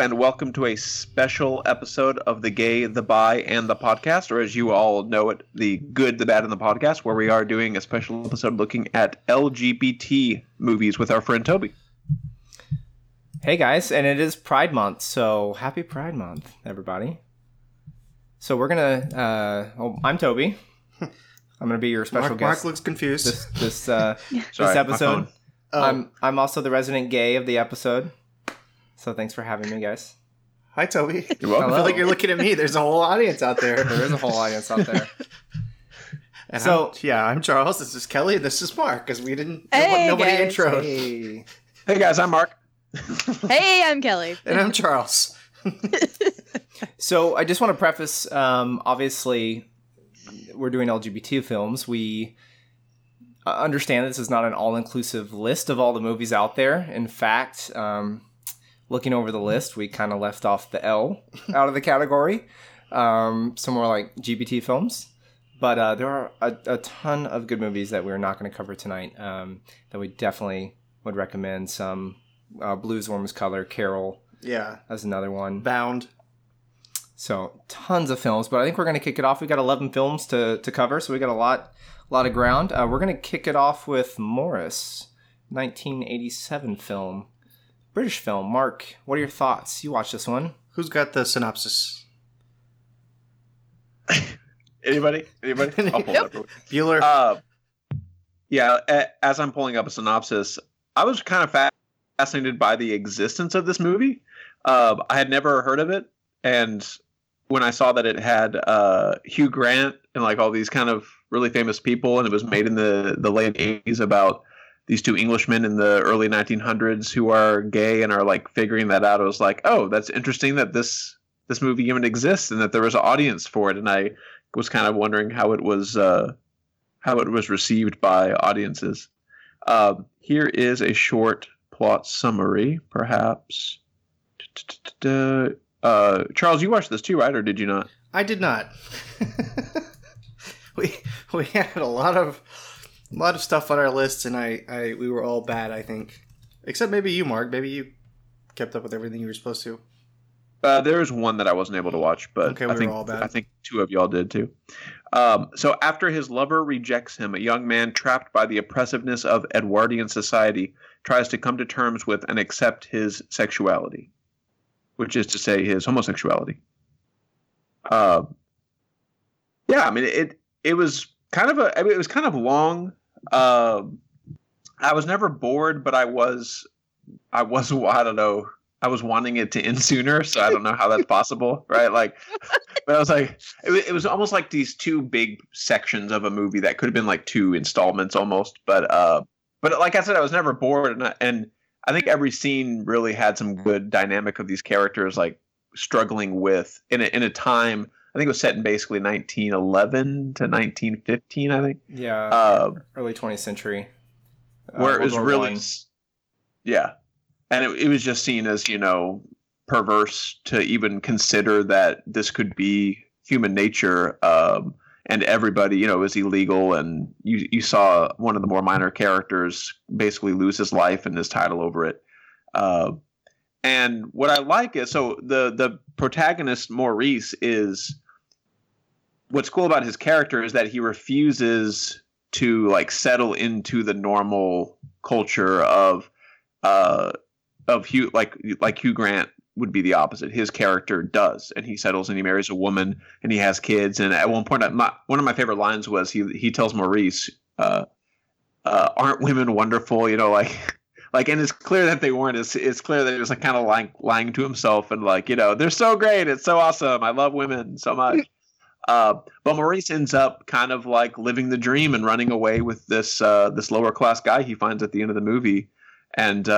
and welcome to a special episode of The Gay, The Bi, and The Podcast, or as you all know it, The Good, The Bad, and The Podcast, where we are doing a special episode looking at LGBT movies with our friend Toby. Hey guys, and it is Pride Month, so happy Pride Month, everybody. So we're going to, I'm Toby. I'm going to be your special guest. Mark looks confused. This episode. Oh. I'm also the resident gay of the episode, so thanks for having me, guys. Hi, Toby. You're welcome. I feel like you're looking at me. There's a whole audience out there. There is a whole audience out there. And I'm Charles. This is Kelly. This is Mark, because we didn't. Hey, nobody guys. Intro. Hey, guys. I'm Mark. Hey, I'm Kelly. And I'm Charles. So I just want to preface. Obviously, we're doing LGBT films. We understand this is not an all-inclusive list of all the movies out there. In fact, looking over the list, we kind of left off the L out of the category. Some more like LGBT films. But there are a ton of good movies that we're not going to cover tonight that we definitely would recommend. Some Blue's Warmest Color, Carol. Yeah. That's another one. Bound. So tons of films, but I think we're going to kick it off. We've got 11 films to cover, so we got a lot of ground. We're going to kick it off with Maurice, 1987 film, British film. Mark, what are your thoughts? You watched this one. Who's got the synopsis? Anybody? I'll pull it up. Bueller. As I'm pulling up a synopsis, I was kind of fascinated by the existence of this movie. I had never heard of it, and when I saw that it had Hugh Grant and like all these kind of really famous people, and it was made in the late 80s about these two Englishmen in the early 1900s who are gay and are like figuring that out, I was like, oh, that's interesting that this movie even exists and that there was an audience for it. And I was kind of wondering how it was received by audiences. Here is a short plot summary, perhaps. Charles, you watched this too, right? Or did you not? I did not. We had a lot of stuff on our list, and we were all bad, I think. Except maybe you, Mark. Maybe you kept up with everything you were supposed to. There is one that I wasn't able to watch, but okay, we were all bad. I think two of y'all did too. So after his lover rejects him, a young man trapped by the oppressiveness of Edwardian society tries to come to terms with and accept his sexuality, which is to say his homosexuality. It was kind of long. I was never bored, but I was wanting it to end sooner, so I don't know how that's possible, right? Like, but I was like, it was almost like these two big sections of a movie that could have been like two installments almost. But like I said, I was never bored, and I think every scene really had some good dynamic of these characters like struggling with in a time. I think it was set in basically 1911 to 1915, I think. Yeah, early 20th century. Where it was really... Yeah. And it was just seen as, you know, perverse to even consider that this could be human nature. And everybody, you know, it was illegal. And you saw one of the more minor characters basically lose his life and his title over it. And what I like is, so the protagonist, Maurice, is what's cool about his character is that he refuses to like settle into the normal culture of Hugh, like Hugh Grant would be the opposite. His character does, and he settles and he marries a woman and he has kids. And at one point, one of my favorite lines was he tells Maurice, "Aren't women wonderful?" You know, like, and it's clear that they weren't. It's clear that he was like kind of lying to himself and like, you know, they're so great. It's so awesome. I love women so much. But Maurice ends up kind of like living the dream and running away with this lower class guy he finds at the end of the movie. And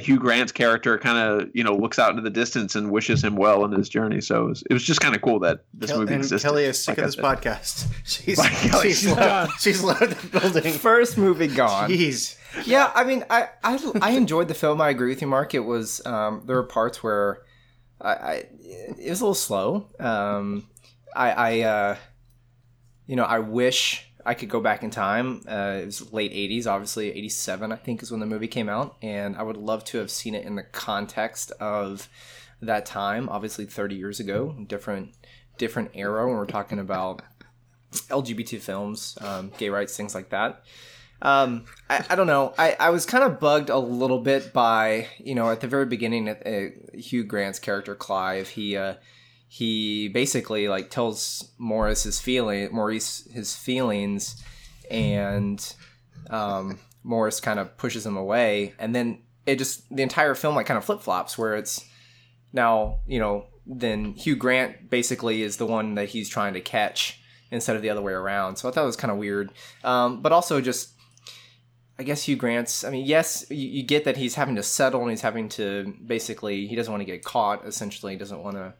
Hugh Grant's character kind of, you know, looks out into the distance and wishes him well in his journey. So it was just kind of cool that this movie existed. Kelly is sick of this podcast. She's gone. She's left the building. First movie gone. Jeez. Yeah, I mean, I enjoyed the film. I agree with you, Mark. It was there were parts where it was a little slow. I wish I could go back in time. It was late 80s, obviously. 87, I think, is when the movie came out. And I would love to have seen it in the context of that time, obviously 30 years ago, different era when we're talking about LGBT films, gay rights, things like that. I don't know. I was kind of bugged a little bit by, you know, at the very beginning, Hugh Grant's character, Clive, he basically like tells Maurice his feelings, and Maurice kind of pushes him away. And then it just, the entire film like kind of flip flops where it's now, you know, then Hugh Grant basically is the one that he's trying to catch instead of the other way around. So I thought it was kind of weird. But also just, I guess Hugh Grant's, I mean, yes, you get that he's having to settle and he's having to basically, he doesn't want to get caught, essentially. He doesn't want to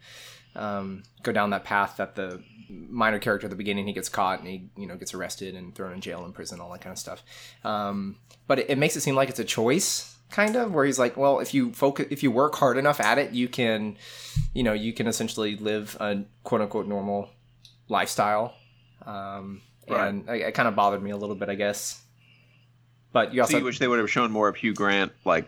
go down that path that the minor character at the beginning, he gets caught and he, you know, gets arrested and thrown in jail and prison, all that kind of stuff. But it makes it seem like it's a choice, kind of, where he's like, well, if you work hard enough at it, you can, you know, you can essentially live a quote unquote normal lifestyle. Right. And it kind of bothered me a little bit, I guess. But you also wish they would have shown more of Hugh Grant, like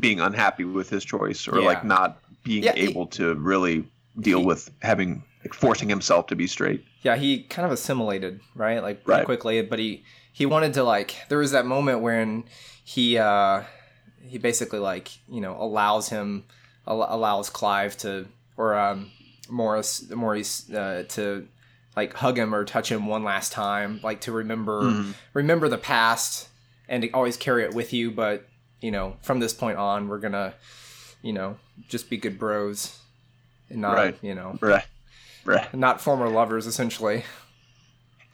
being unhappy with his choice, or like not being able to really deal with having, like, forcing himself to be straight. Yeah, he kind of assimilated, right? Like pretty quickly. But he wanted to, like, there was that moment when he basically, like, you know, allows Clive to, or Maurice to, like, hug him or touch him one last time, like to remember the past. And to always carry it with you, but, you know, from this point on, we're going to, you know, just be good bros and not, you know, not former lovers, essentially.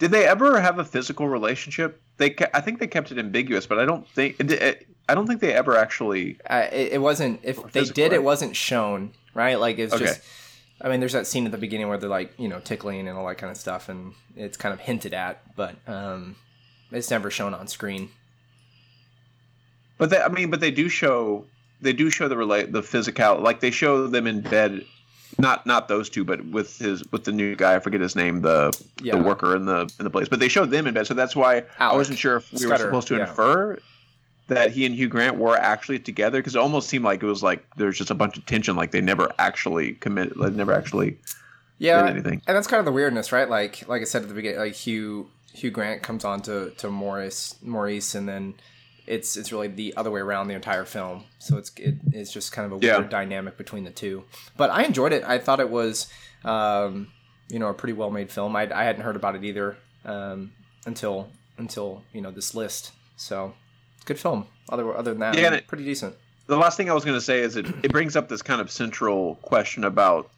Did they ever have a physical relationship? I think they kept it ambiguous, but I don't think they ever actually. It wasn't, if they did, it wasn't shown, right? Like, it's just, I mean, there's that scene at the beginning where they're like, you know, tickling and all that kind of stuff. And it's kind of hinted at, but it's never shown on screen. But they do show the physical, like they show them in bed, not those two, but with the new guy, I forget his name, the worker in the place. But they showed them in bed, so that's why I wasn't sure if we were supposed to infer that he and Hugh Grant were actually together, because it almost seemed like it was like there's just a bunch of tension, like they never actually committed, like never actually did anything. And that's kind of the weirdness, right? Like I said at the beginning, like Hugh Grant comes on to Maurice, and then. It's really the other way around the entire film, so it's just kind of a weird dynamic between the two. But I enjoyed it. I thought it was, you know, a pretty well made film. I hadn't heard about it either until you know, this list. So good film. Other than that, pretty decent. The last thing I was going to say is it brings up this kind of central question about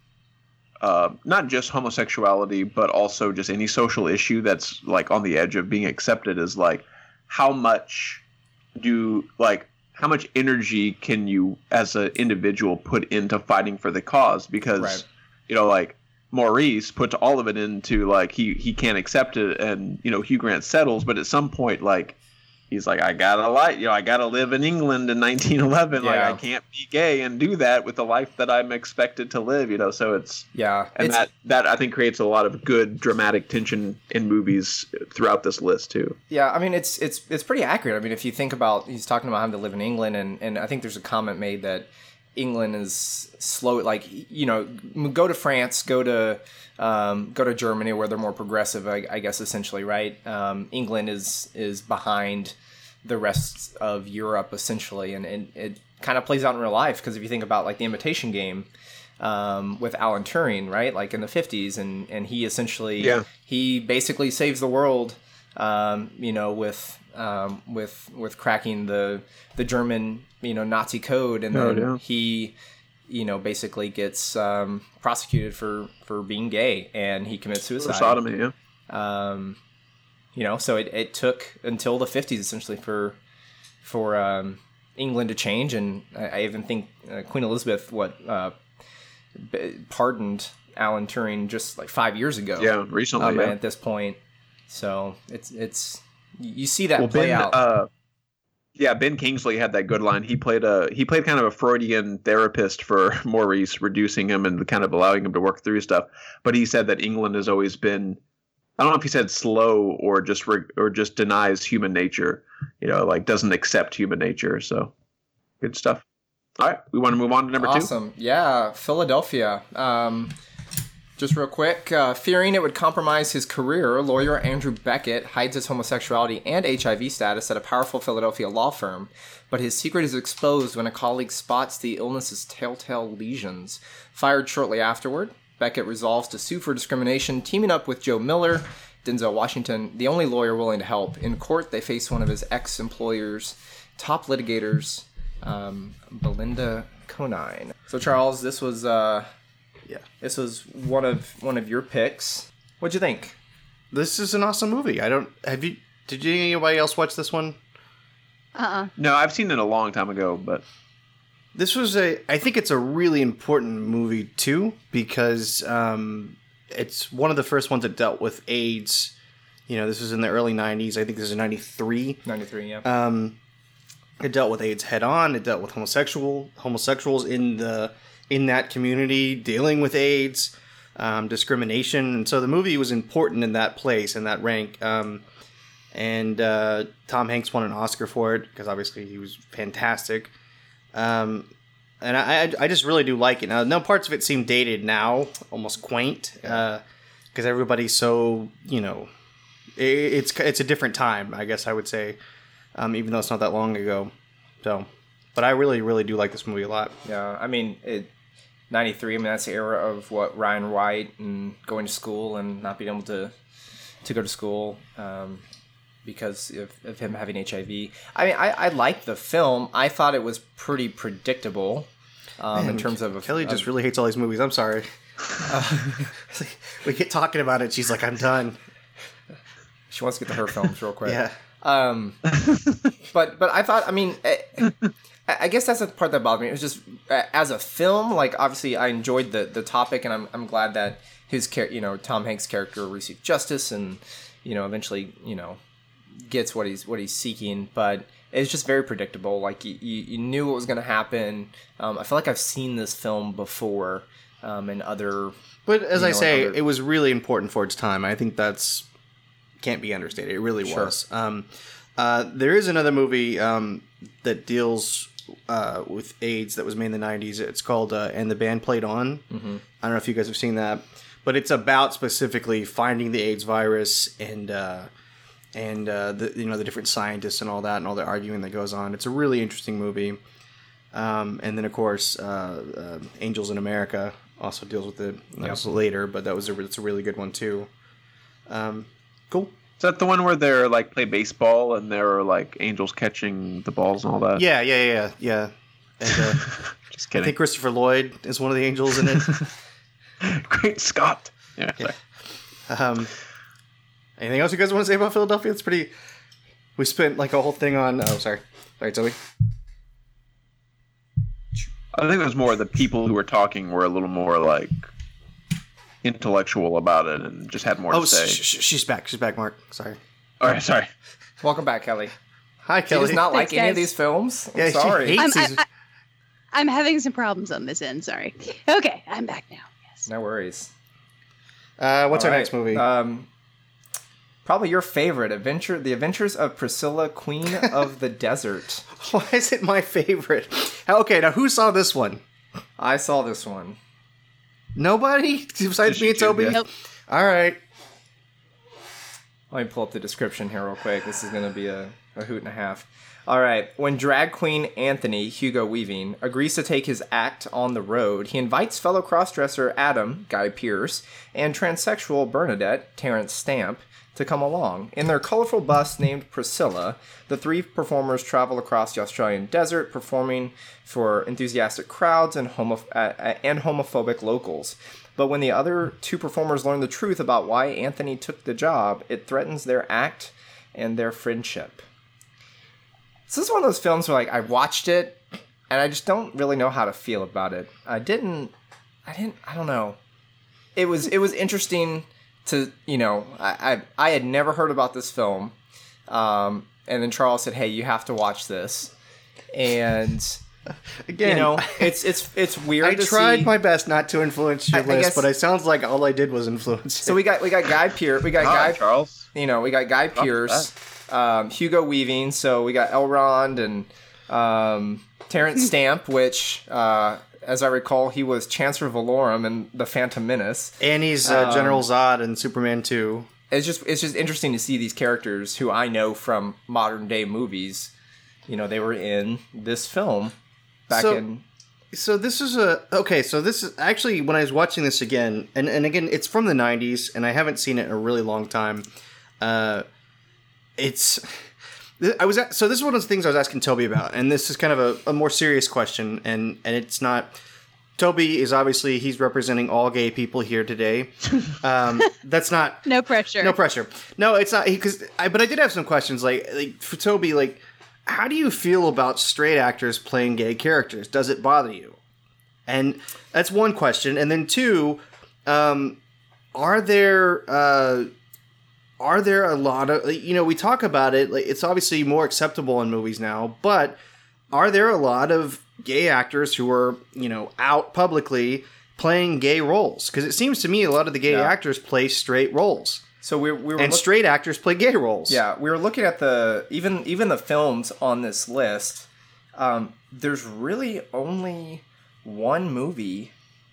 not just homosexuality, but also just any social issue that's like on the edge of being accepted. Is like how much energy can you as an individual put into fighting for the cause? Because you know, like Maurice puts all of it into, like, he can't accept it, and, you know, Hugh Grant settles, but at some point, like, he's like, I gotta live in England in 1911. Like, I can't be gay and do that with the life that I'm expected to live, you know. So it's that I think creates a lot of good dramatic tension in movies throughout this list too. Yeah, I mean it's pretty accurate. I mean, if you think about, he's talking about having to live in England, and I think there's a comment made that England is slow, like, you know, go to France, go to Germany where they're more progressive, I guess, essentially, right? England is behind the rest of Europe, essentially, and it kind of plays out in real life, because if you think about, like, The Imitation Game with Alan Turing, right, like in the 50s, and he essentially he basically saves the world, you know, with cracking the German, you know, Nazi code, and then he, you know, basically gets prosecuted for being gay, and he commits suicide. Sodomy, you know, so it took until the 50s essentially for England to change, and I even think Queen Elizabeth pardoned Alan Turing just like 5 years ago. Yeah, recently. At this point, so it's you see that play out. Ben Kingsley had that good line. He played kind of a Freudian therapist for Maurice, reducing him and kind of allowing him to work through stuff. But he said that England has always been, I don't know if he said slow or just denies human nature, you know, like doesn't accept human nature. So good stuff. All right, we want to move on to number two. Awesome. Yeah, Philadelphia. Just real quick, fearing it would compromise his career, lawyer Andrew Beckett hides his homosexuality and HIV status at a powerful Philadelphia law firm, but his secret is exposed when a colleague spots the illness's telltale lesions. Fired shortly afterward, Beckett resolves to sue for discrimination, teaming up with Joe Miller, Denzel Washington, the only lawyer willing to help. In court, they face one of his ex-employer's top litigators, Belinda Conine. So Charles, this was... Yeah, this was one of your picks. What'd you think? This is an awesome movie. Did anybody else watch this one? No, I've seen it a long time ago, but this was I think it's a really important movie too, because it's one of the first ones that dealt with AIDS. You know, this was in the early 90s. I think this is 93. 93, yeah. It dealt with AIDS head on. It dealt with homosexuals in that community, dealing with AIDS, discrimination. And so the movie was important in that place, in that rank. And Tom Hanks won an Oscar for it, because obviously he was fantastic. And I just really do like it. Now parts of it seem dated now, almost quaint, because everybody's so, you know, it's a different time, I guess I would say, even though it's not that long ago. So, but I really, really do like this movie a lot. Yeah, I mean, 93, I mean, that's the era of what, Ryan White and going to school and not being able to go to school because of him having HIV. I mean, I liked the film. I thought it was pretty predictable in terms of... Kelly just really hates all these movies. I'm sorry. We get talking about it. She's like, I'm done. She wants to get to her films real quick. Yeah. But I thought, I mean... I guess that's the part that bothered me. It was just as a film, like obviously I enjoyed the topic, and I'm glad that Tom Hanks' character received justice, and eventually gets what he's seeking. But it's just very predictable. Like you knew what was going to happen. I feel like I've seen this film before, and other. But as I say, it was really important for its time. I think that's can't be understated. It really was. There is another movie that deals with AIDS that was made in the 90s. It's called And the Band Played On. Mm-hmm. I don't know if you guys have seen that, but it's about specifically finding the AIDS virus and the different scientists and all that, and all the arguing that goes on. It's a really interesting movie. And then of course Angels in America also deals with it later, but it's a really good one too. Cool. Is that the one where they're like play baseball and there are like angels catching the balls and all that? Yeah. And, just kidding. I think Christopher Lloyd is one of the angels in it. Great Scott! Yeah. Anything else you guys want to say about Philadelphia? It's pretty. We spent like a whole thing on. Oh, sorry. All right, Toby. I think it was more the people who were talking were a little more like intellectual about it and just had more to say. She's back, Mark. Sorry. All right, sorry. Welcome back, Kelly. Hi, Kelly. She does not like any of these films. I'm sorry. I'm having some problems on this end, sorry. Okay, I'm back now. Yes. No worries. What's our next movie? Probably your favorite, The Adventures of Priscilla, Queen of the Desert. Why is it my favorite? Okay, now who saw this one? I saw this one. Nobody besides me and Toby? Nope. All right. Let me pull up the description here real quick. This is going to be a hoot and a half. All right. When drag queen Anthony, Hugo Weaving, agrees to take his act on the road, he invites fellow crossdresser Adam, Guy Pearce, and transsexual Bernadette, Terrence Stamp, to come along. In their colorful bus named Priscilla, the three performers travel across the Australian desert, performing for enthusiastic crowds and homophobic locals. But when the other two performers learn the truth about why Anthony took the job, it threatens their act and their friendship. So this is one of those films where, like, I watched it and I just don't really know how to feel about it. I don't know. It was interesting. I had never heard about this film, and then Charles said, "Hey, you have to watch this." And again, it's weird. I tried my best not to influence your list, but it sounds like all I did was influence. So we got Guy Pearce, Charles. We got Guy Pearce, Hugo Weaving. So we got Elrond and Terrence Stamp, which, as I recall, he was Chancellor Valorum in The Phantom Menace. And he's General Zod in Superman 2. It's just interesting to see these characters who I know from modern day movies. You know, they were in this film back in... So this is a... Okay, so this is... Actually, when I was watching this again, and again, it's from the 90s, and I haven't seen it in a really long time. So this is one of the things I was asking Toby about, and this is kind of a more serious question, and it's not... Toby is obviously... He's representing all gay people here today. That's not... No pressure. No, it's not... But I did have some questions, like for Toby, like... How do you feel about straight actors playing gay characters? Does it bother you? And that's one question. And then two, are there a lot of, you know, we talk about it, like, it's obviously more acceptable in movies now, but are there a lot of gay actors who are, you know, out publicly playing gay roles? Because it seems to me a lot of the gay actors play straight roles. So we were straight actors play gay roles. Yeah, we were looking at the even the films on this list. There's really only one movie,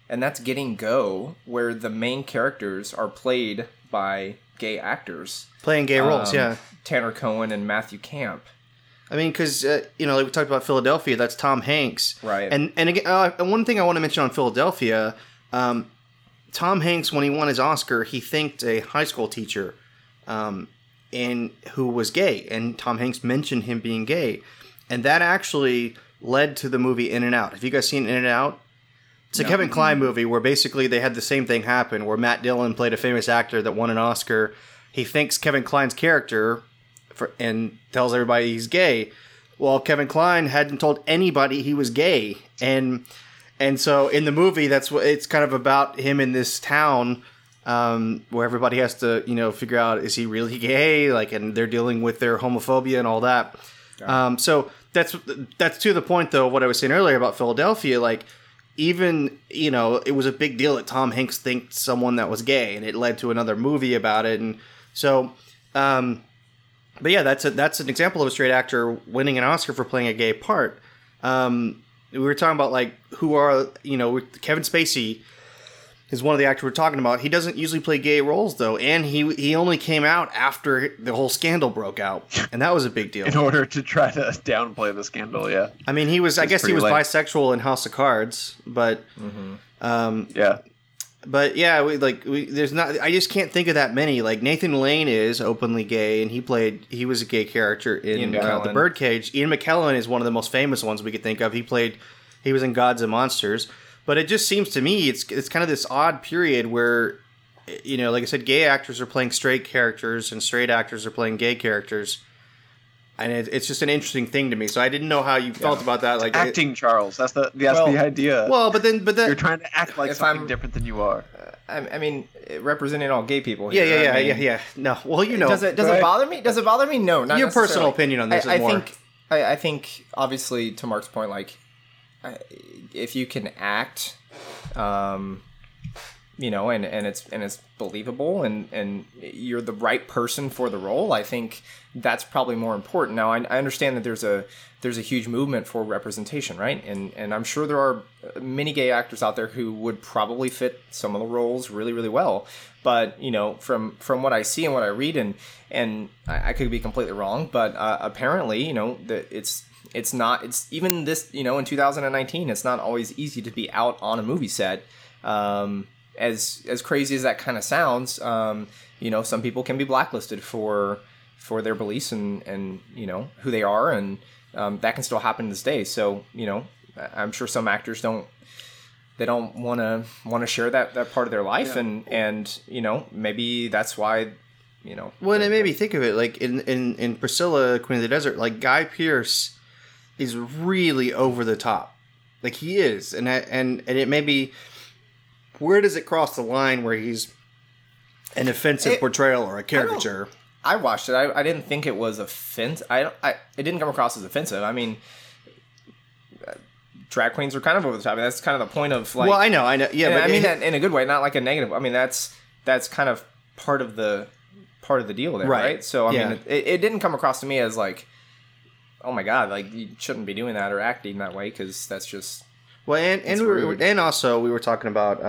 and that's Getting Go, where the main characters are played by gay actors playing gay roles. Yeah, Tanner Cohen and Matthew Camp. I mean, because you know, like we talked about Philadelphia, that's Tom Hanks, right? And again, one thing I want to mention on Philadelphia. Tom Hanks, when he won his Oscar, he thanked a high school teacher and who was gay, and Tom Hanks mentioned him being gay, and that actually led to the movie In and Out. Have you guys seen In and Out? It's a Kevin Kline movie where basically they had the same thing happen, where Matt Dillon played a famous actor that won an Oscar. He thanks Kevin Kline's character and tells everybody he's gay. Well, Kevin Kline hadn't told anybody he was gay, And so in the movie, that's what it's kind of about him in this town where everybody has to, you know, figure out, is he really gay? Like, and they're dealing with their homophobia and all that. So that's to the point, though, what I was saying earlier about Philadelphia. Like, even, you know, it was a big deal that Tom Hanks thanked someone that was gay, and it led to another movie about it. And so, but yeah, that's an example of a straight actor winning an Oscar for playing a gay part. We were talking about, like, who are, you know, Kevin Spacey is one of the actors we're talking about. He doesn't usually play gay roles, though, and he only came out after the whole scandal broke out, and that was a big deal. In order to try to downplay the scandal, yeah. I mean, he was bisexual in House of Cards, but... Mm-hmm. Yeah. But, yeah, there's not... I just can't think of that many. Like, Nathan Lane is openly gay, and he was a gay character in The Birdcage. Ian McKellen is one of the most famous ones we could think of. He was in Gods and Monsters. But it just seems to me it's kind of this odd period where, you know, like I said, gay actors are playing straight characters, and straight actors are playing gay characters. And it's just an interesting thing to me. So I didn't know how you felt about that. Like acting, Charles. That's the idea. Well, but then you're trying to act like something different than you are. I mean, representing all gay people. Here, yeah. No, well, you know, does it bother me? Does it bother me? No, not your personal opinion on this. I think obviously to Mark's point, like if you can act, you know, and it's believable, and you're the right person for the role. I think that's probably more important. Now, I understand that there's a huge movement for representation, right? And I'm sure there are many gay actors out there who would probably fit some of the roles really, really well. But you know, from what I see and what I read, and I could be completely wrong, but apparently, you know, it's even this, you know, in 2019, it's not always easy to be out on a movie set. As crazy as that kind of sounds, you know, some people can be blacklisted for their beliefs and you know who they are, and that can still happen to this day. So you know, I'm sure some actors don't want to share that part of their life, yeah. and you know maybe that's why you know. Well, and it made me think of it like in Priscilla, Queen of the Desert, like Guy Pearce is really over the top, like he is, and it may be. Where does it cross the line where he's an offensive portrayal or a caricature? I watched it. I didn't think it was offensive. It didn't come across as offensive. I mean, drag queens are kind of over the top. I mean, that's kind of the point of like. Well, I know. Yeah, but I mean that in a good way, not like a negative. I mean, that's kind of part of the deal there, right? So I mean, it didn't come across to me as like. oh my God, like, you shouldn't be doing that or acting that way, because that's just... Well, and also we were talking about,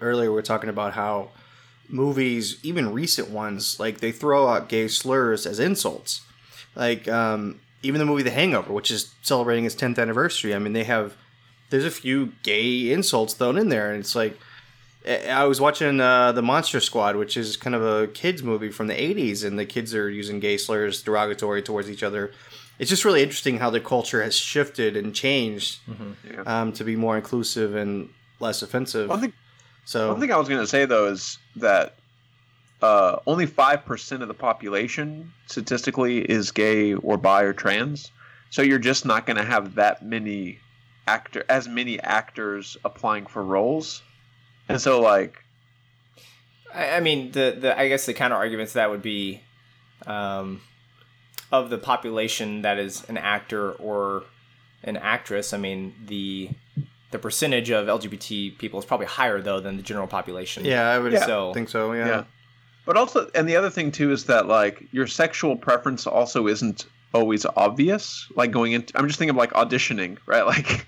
earlier we were talking about how movies, even recent ones, like, they throw out gay slurs as insults. Like, even the movie The Hangover, which is celebrating its 10th anniversary, I mean, they have... There's a few gay insults thrown in there, and it's like... I was watching The Monster Squad, which is kind of a kids movie from the 80s, and the kids are using gay slurs, derogatory towards each other. It's just really interesting how the culture has shifted and changed to be more inclusive and less offensive. One thing I was going to say, though, is that only 5% of the population statistically is gay or bi or trans. So you're just not going to have that many actors applying for roles. And so, like, I mean, I guess the counter argument to that would be, of the population that is an actor or an actress. I mean, the percentage of LGBT people is probably higher though than the general population. Yeah, I would think so. Yeah. But also, and the other thing too is that, like, your sexual preference also isn't always obvious. Like, going into, I'm just thinking of, like, auditioning, right? Like.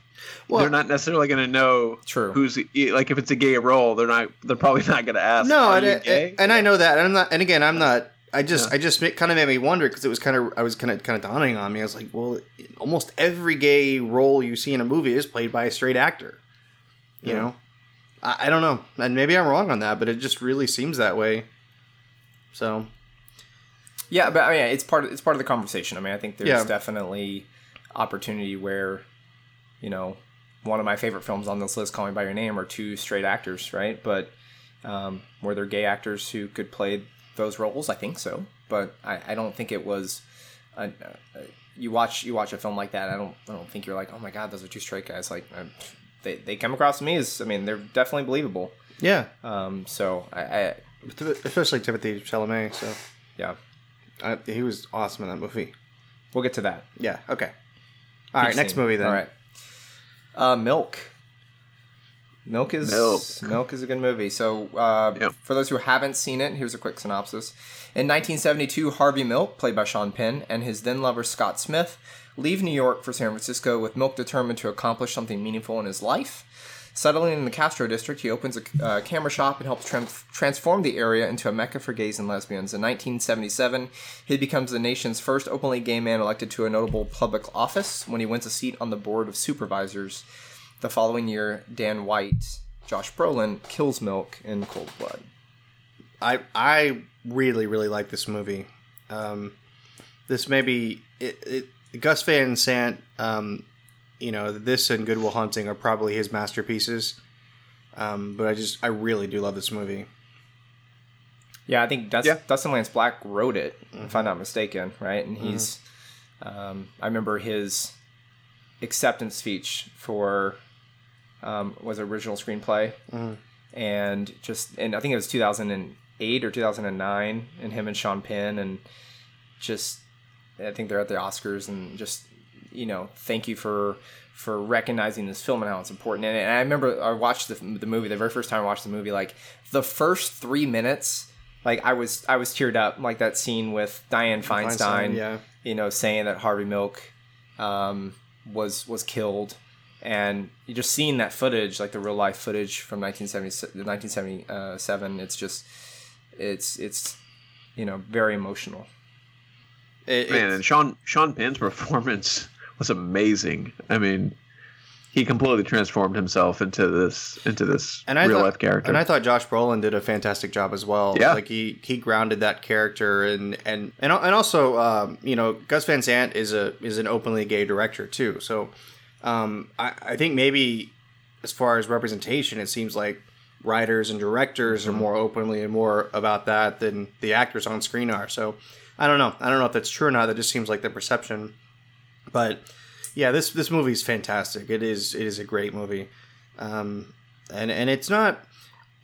Well, they're not necessarily going to know who's, like, if it's a gay role, they're probably not going to ask. No, and I know that. And I'm not, and again, I'm not, it kind of made me wonder, because it was kind of dawning on me. I was like, well, almost every gay role you see in a movie is played by a straight actor, you know? I don't know. And maybe I'm wrong on that, but it just really seems that way. So. Yeah. But I mean, it's part of the conversation. I mean, I think there's definitely opportunity where, you know, one of my favorite films on this list, Call Me By Your Name, are two straight actors, right? But were there gay actors who could play those roles? I think so, but I don't think it was. You watch a film like that, I don't think you're like, oh my God, those are two straight guys. Like, they come across to me as, I mean, they're definitely believable. Yeah. So I especially Timothée Chalamet. So yeah, he was awesome in that movie. We'll get to that. Yeah. Okay. All right. Next movie then. All right. Milk. Milk is a good movie. So for those who haven't seen it, here's a quick synopsis. In 1972, Harvey Milk, played by Sean Penn, and his then lover Scott Smith leave New York for San Francisco, with Milk determined to accomplish something meaningful in his life. Settling in the Castro District, he opens a camera shop and helps transform the area into a mecca for gays and lesbians. In 1977, he becomes the nation's first openly gay man elected to a notable public office when he wins a seat on the Board of Supervisors. The following year, Dan White, Josh Brolin, kills Milk in cold blood. I really, really like this movie. This may be... Gus Van Sant... you know, this and Good Will Hunting are probably his masterpieces. But I really do love this movie. Yeah, I think Dustin Lance Black wrote it, if I'm not mistaken, right? And he's... I remember his acceptance speech for... was original screenplay. And just... And I think it was 2008 or 2009, and him and Sean Penn, and just... I think they're at the Oscars, and just... You know, thank you for recognizing this film and how it's important. And I remember I watched the movie, the very first time I watched the movie, like, the first 3 minutes, like, I was teared up. Like, that scene with Dianne Feinstein, you know, saying that Harvey Milk was killed. And you're just seeing that footage, like the real life footage from 1977, it's just, it's you know, very emotional. And Sean Penn's performance was amazing. I mean, he completely transformed himself into this real life character. And I thought Josh Brolin did a fantastic job as well. Yeah. Like, he grounded that character, and also you know, Gus Van Sant is an openly gay director too. So I think maybe as far as representation, it seems like writers and directors are more openly and more about that than the actors on screen are. So I don't know. I don't know if that's true or not. That just seems like the perception. But yeah, this movie is fantastic. It is a great movie, and it's not,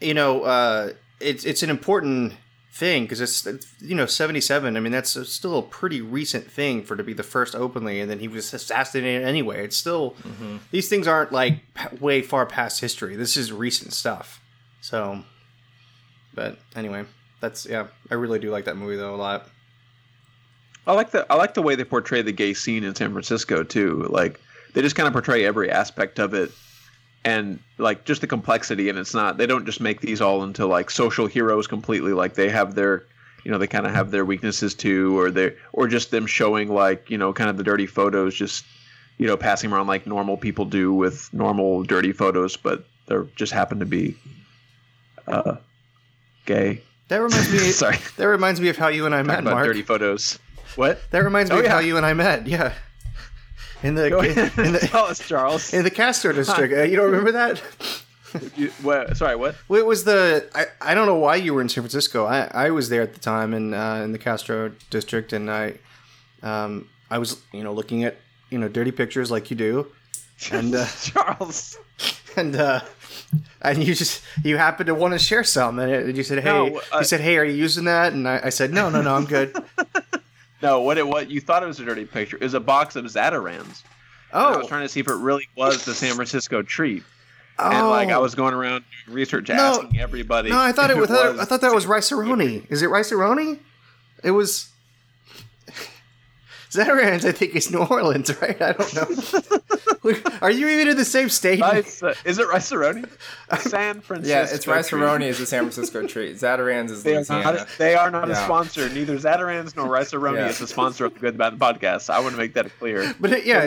you know, it's an important thing, because it's you know, 77. I mean, that's still a pretty recent thing for to be the first openly, and then he was assassinated anyway. It's still these things aren't like way far past history. This is recent stuff. So, but anyway, I really do like that movie though a lot. I like the way they portray the gay scene in San Francisco too. Like they just kind of portray every aspect of it, and like just the complexity. And it's not, they don't just make these all into like social heroes completely. Like they have their, you know, they kind of have their weaknesses too, or just them showing like, you know, kind of the dirty photos, just, you know, passing around like normal people do with normal dirty photos, but they just happen to be gay. That reminds me. Sorry. That reminds me of how you and I met, about Mark. Dirty photos. What? That reminds me of how you and I met. Yeah. In the tell us, Charles. In the Castro District. You don't remember that? Sorry, what? Well, it was the I don't know why you were in San Francisco. I was there at the time in the Castro District, and I was, you know, looking at, you know, dirty pictures like you do, and Charles, and you happened to want to share some, and you said, "Hey," you said, "Hey, are you using that?" And I said, "No, I'm good." No, what you thought it was a dirty picture is a box of Zatarain's. Oh, and I was trying to see if it really was the San Francisco treat. Oh. And like I was going around doing research, asking everybody. No, I thought I thought that was Rice-A-Roni. Is it Rice-A-Roni? It was Zatarain's. I think is New Orleans, right? I don't know. Look, are you even in the same state? Is it Rice-A-Roni? San Francisco. Yeah, it's Rice-A-Roni is the San Francisco treat. Zatarain's is Louisiana. They are not a sponsor. Neither Zatarain's nor Rice-A-Roni is a sponsor of the Good Bad Podcast. I want to make that clear. But we are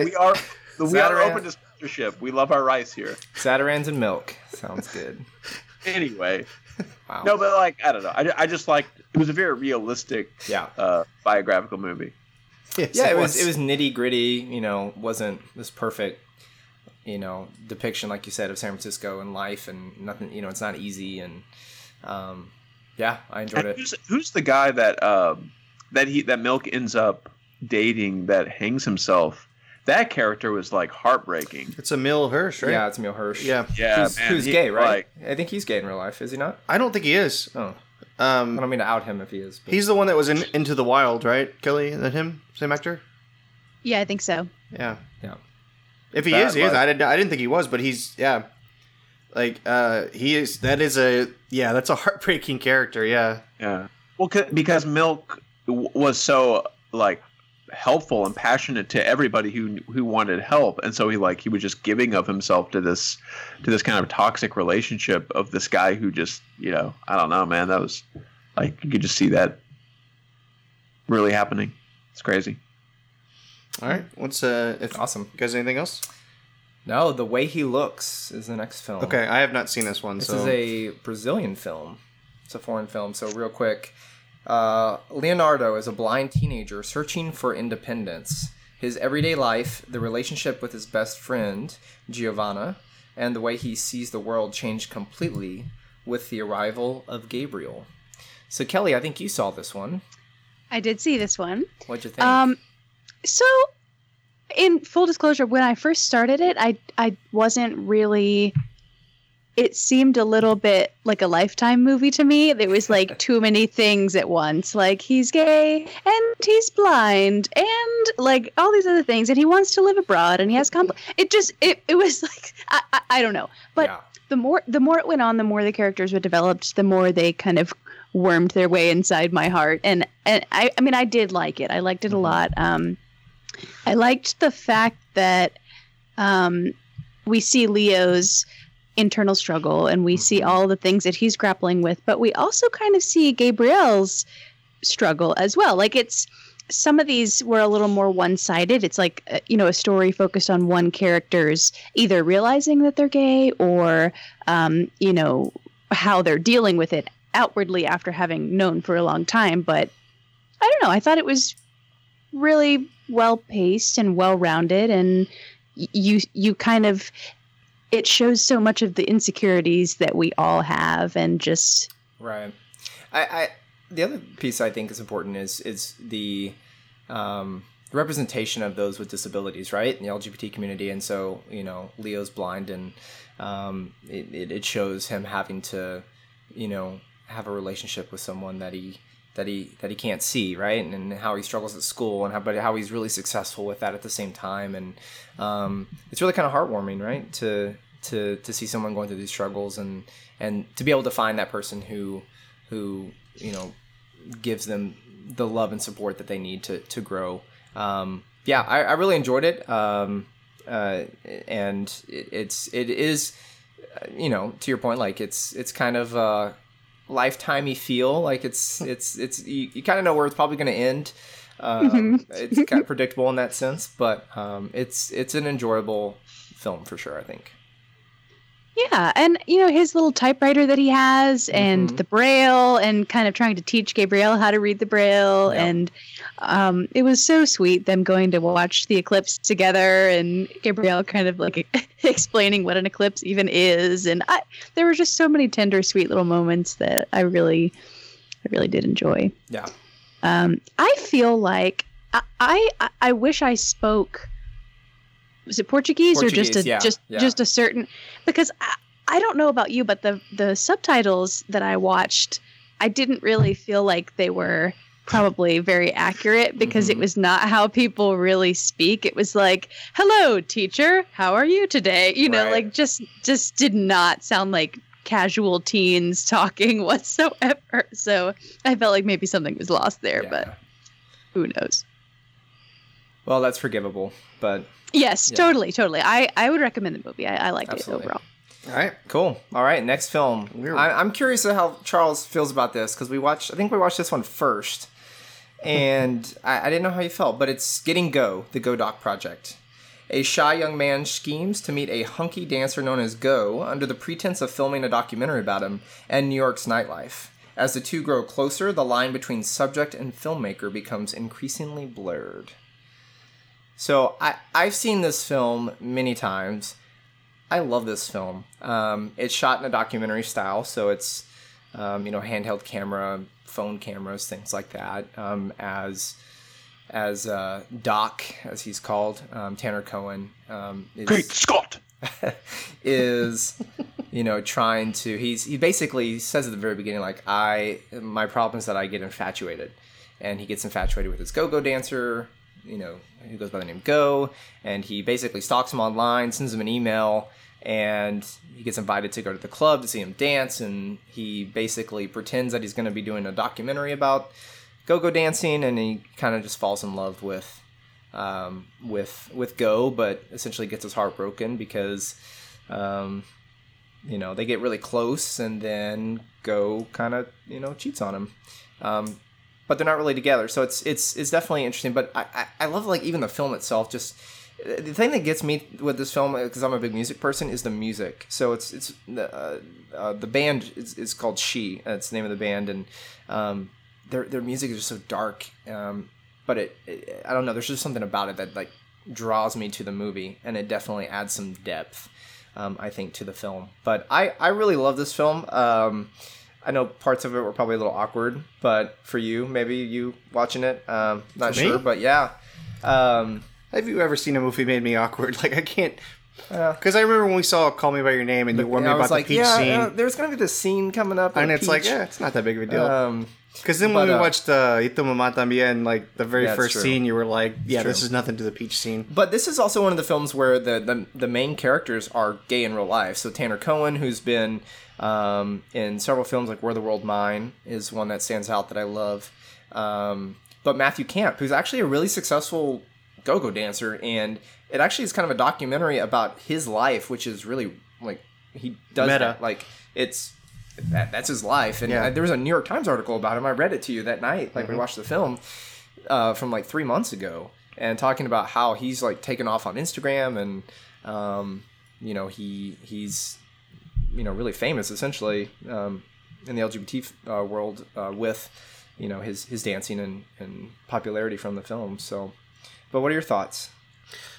open to sponsorship. We love our rice here. Zatarain's and milk sounds good. Anyway. Wow. No, but like I don't know. I just liked it was a very realistic biographical movie. Yes, yeah, it was nitty gritty, you know, wasn't this perfect, you know, depiction, like you said, of San Francisco and life and nothing, you know, it's not easy. And I enjoyed it. Who's the guy that that Milk ends up dating that hangs himself? That character was like heartbreaking. It's Emile Hirsch, right? Yeah, it's Emile Hirsch. Yeah. Who's gay, right? Like, I think he's gay in real life, is he not? I don't think he is. Oh. I don't mean to out him if he is. But... He's the one that was in Into the Wild, right, Kelly? Is that him? Same actor? Yeah, I think so. Yeah. If he is, he is. I didn't think he was, but he's he is. That is that's a heartbreaking character. Yeah. Well, because Milk was so like helpful and passionate to everybody who wanted help, and so he was just giving of himself to this kind of toxic relationship of this guy who just, you know, I don't know, man, that was like you could just see that really happening. It's crazy. All right, what's awesome, you guys, anything else? No, The Way He Looks is the next film. Okay, I have not seen this one. This is a Brazilian film. It's a foreign film. So real quick, Leonardo is a blind teenager searching for independence. His everyday life, the relationship with his best friend, Giovanna, and the way he sees the world changed completely with the arrival of Gabriel. So, Kelly, I think you saw this one. I did see this one. What'd you think? So, in full disclosure, when I first started it, I wasn't really... It seemed a little bit like a Lifetime movie to me. There was like too many things at once. Like he's gay and he's blind and like all these other things. And he wants to live abroad and he has it was like, I don't know. But the more it went on, the more the characters were developed, the more they kind of wormed their way inside my heart. And I mean, I did like it. I liked it a lot. I liked the fact that we see Leo's internal struggle and we see all the things that he's grappling with, but we also kind of see Gabrielle's struggle as well. Like it's, some of these were a little more one-sided. It's like, you know, a story focused on one character's either realizing that they're gay or you know, how they're dealing with it outwardly after having known for a long time. But I don't know, I thought it was really well paced and well rounded, and you kind of, it shows so much of the insecurities that we all have, and just right. I the other piece I think is important is the representation of those with disabilities, right, in the LGBT community. And so, you know, Leo's blind, and it shows him having to, you know, have a relationship with someone that he can't see, right, and how he struggles at school, and how he's really successful with that at the same time. And it's really kind of heartwarming, right, to see someone going through these struggles, and to be able to find that person who you know gives them the love and support that they need to grow. I really enjoyed it. And it is, you know, to your point, like it's kind of a lifetimey feel. Like it's you kind of know where it's probably going to end. It's kind of predictable in that sense, but it's an enjoyable film for sure, I think. Yeah, and you know, his little typewriter that he has, and the Braille, and kind of trying to teach Gabrielle how to read the Braille, and it was so sweet, them going to watch the eclipse together, and Gabrielle kind of like explaining what an eclipse even is, and there were just so many tender, sweet little moments that I really did enjoy. Yeah. I feel like I wish I spoke. Was it Portuguese or just a certain? Because I don't know about you, but the subtitles that I watched, I didn't really feel like they were probably very accurate because it was not how people really speak. It was like, "Hello, teacher. How are you today?" You know, like just did not sound like casual teens talking whatsoever. So I felt like maybe something was lost there, but who knows? Well, that's forgivable, but yes, totally. I would recommend the movie. I like it overall. All right, cool. All right, next film. I'm curious how Charles feels about this because I think we watched this one first, and I didn't know how you felt, but it's Getting Go, the Go Doc Project. A shy young man schemes to meet a hunky dancer known as Go under the pretense of filming a documentary about him and New York's nightlife. As the two grow closer, the line between subject and filmmaker becomes increasingly blurred. So I've seen this film many times. I love this film. It's shot in a documentary style, so it's handheld camera, phone cameras, things like that. As Doc, as he's called, Tanner Cohen. Great Scott! Is trying to? He basically says at the very beginning, like my problem is that I get infatuated, and he gets infatuated with this go-go dancer. Who goes by the name Go, and he basically stalks him online, sends him an email, and he gets invited to go to the club to see him dance, and he basically pretends that he's going to be doing a documentary about go-go dancing, and he kind of just falls in love with Go, but essentially gets his heart broken because, they get really close, and then Go kind of, cheats on him. But they're not really together, so it's definitely interesting. But I love like even the film itself. Just the thing that gets me with this film, because I'm a big music person, is the music. So it's the band is called She. It's the name of the band, and their music is just so dark. But I don't know. There's just something about it that like draws me to the movie, and it definitely adds some depth, I think, to the film. But I really love this film. I know parts of it were probably a little awkward, but for you, maybe you watching it, not sure, but yeah. Have you ever seen a movie made me awkward? Like I can't, because I remember when we saw Call Me By Your Name and you warned me about the peach scene. There's going to be this scene coming up, and it's like, it's not that big of a deal. Because then when we watched Ito Mama Tambien, like the very first scene, you were like, this is nothing to the peach scene. But this is also one of the films where the main characters are gay in real life. So Tanner Cohen, who's been in several films like Where the World Mine, is one that stands out that I love. But Matthew Camp, who's actually a really successful go-go dancer, and it actually is kind of a documentary about his life, which is really like he does meta. That. Like it's... That's his life, and there was a New York Times article about him. I read it to you that night, like we watched the film from like 3 months ago, and talking about how he's like taken off on Instagram, and he's really famous essentially in the LGBT world with his dancing and popularity from the film. So, but what are your thoughts?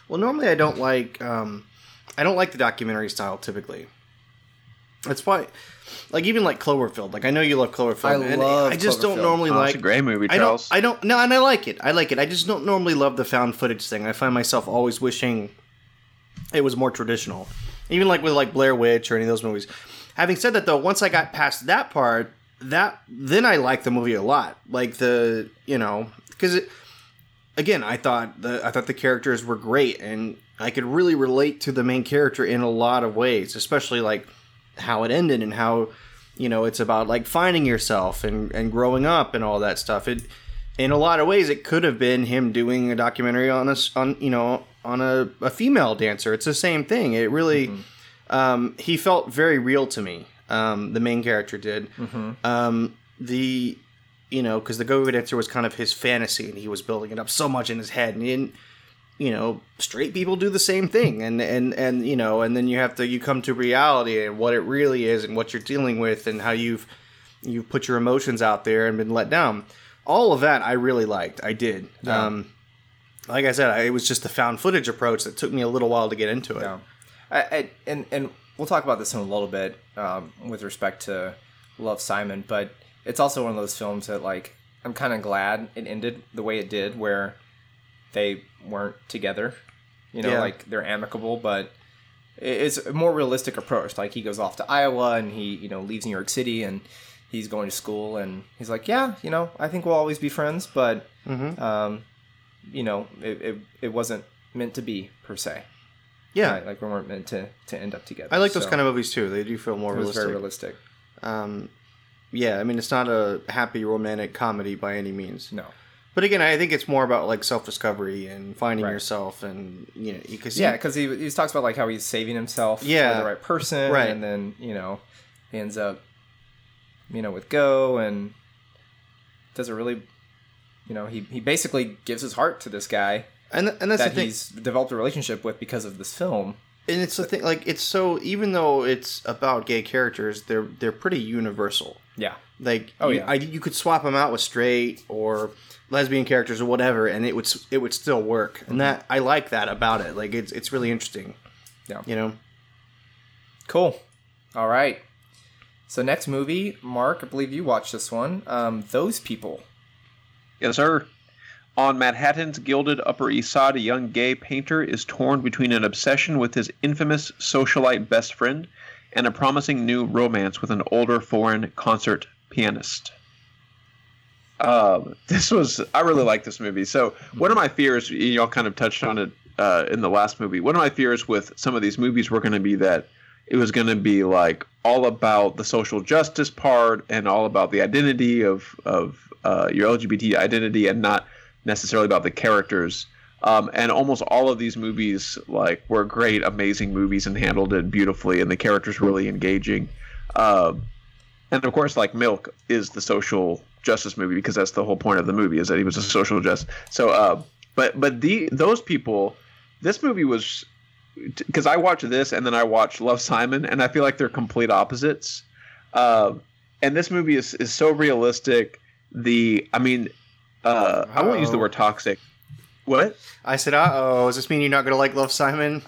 Well, normally I don't like the documentary style typically. That's why, like even like Cloverfield. Like I know you love Cloverfield. I just don't normally like. It's a great movie, Charles. I don't. No, and I like it. I just don't normally love the found footage thing. I find myself always wishing it was more traditional. Even like with like Blair Witch or any of those movies. Having said that, though, once I got past that part, then I liked the movie a lot. Like the because again, I thought the characters were great, and I could really relate to the main character in a lot of ways, especially like how it ended and how you know, it's about like finding yourself and growing up and all that stuff. It, in a lot of ways, it could have been him doing a documentary on a female dancer. It's the same thing. It really, mm-hmm. He felt very real to me. The main character did. Mm-hmm. Because the go-go dancer was kind of his fantasy, and he was building it up so much in his head, and he didn't, straight people do the same thing, and and then you come to reality and what it really is and what you're dealing with and how you've put your emotions out there and been let down. All of that I really liked. I did. Yeah. Like I said, it was just the found footage approach that took me a little while to get into it. Yeah. And we'll talk about this in a little bit with respect to Love, Simon, but it's also one of those films that, like, I'm kind of glad it ended the way it did, where they weren't together, yeah. Like, they're amicable, but it's a more realistic approach. Like, he goes off to Iowa and he, leaves New York City and he's going to school and he's like, yeah, I think we'll always be friends, but, mm-hmm. It wasn't meant to be, per se. Yeah. Right? Like, we weren't meant to end up together. I like those kind of movies, too. They do feel more realistic. It was very realistic. Yeah, I mean, it's not a happy romantic comedy by any means. No. But again, I think it's more about, like, self-discovery and finding yourself and, because he talks about, like, how he's saving himself for the right person. Right. And then, he ends up, with Go and doesn't really, he basically gives his heart to this guy. And that's the thing. He's developed a relationship with because of this film. And it's the thing, like, it's so, even though it's about gay characters, they're pretty universal. Yeah. Like, you could swap them out with straight or lesbian characters or whatever, and it would still work. Mm-hmm. And that, I like that about it. Like, it's really interesting. Yeah. Cool. All right. So next movie, Mark, I believe you watched this one. Those People. Yes, sir. On Manhattan's gilded Upper East Side, a young gay painter is torn between an obsession with his infamous socialite best friend and a promising new romance with an older foreign concert pianist. I really like this movie. So one of my fears, y'all kind of touched on it in the last movie, one of my fears with some of these movies were going to be that it was going to be like all about the social justice part and all about the identity of your LGBT identity and not necessarily about the characters, and almost all of these movies like were great, amazing movies and handled it beautifully, and the characters really engaging. And of course, like Milk is the social justice movie because that's the whole point of the movie is that he was a social justice. So, but Those People, this movie was because I watched this and then I watched Love, Simon, and I feel like they're complete opposites. And this movie is so realistic. I won't use the word toxic. What? I said, uh-oh. Does this mean you're not going to like Love, Simon?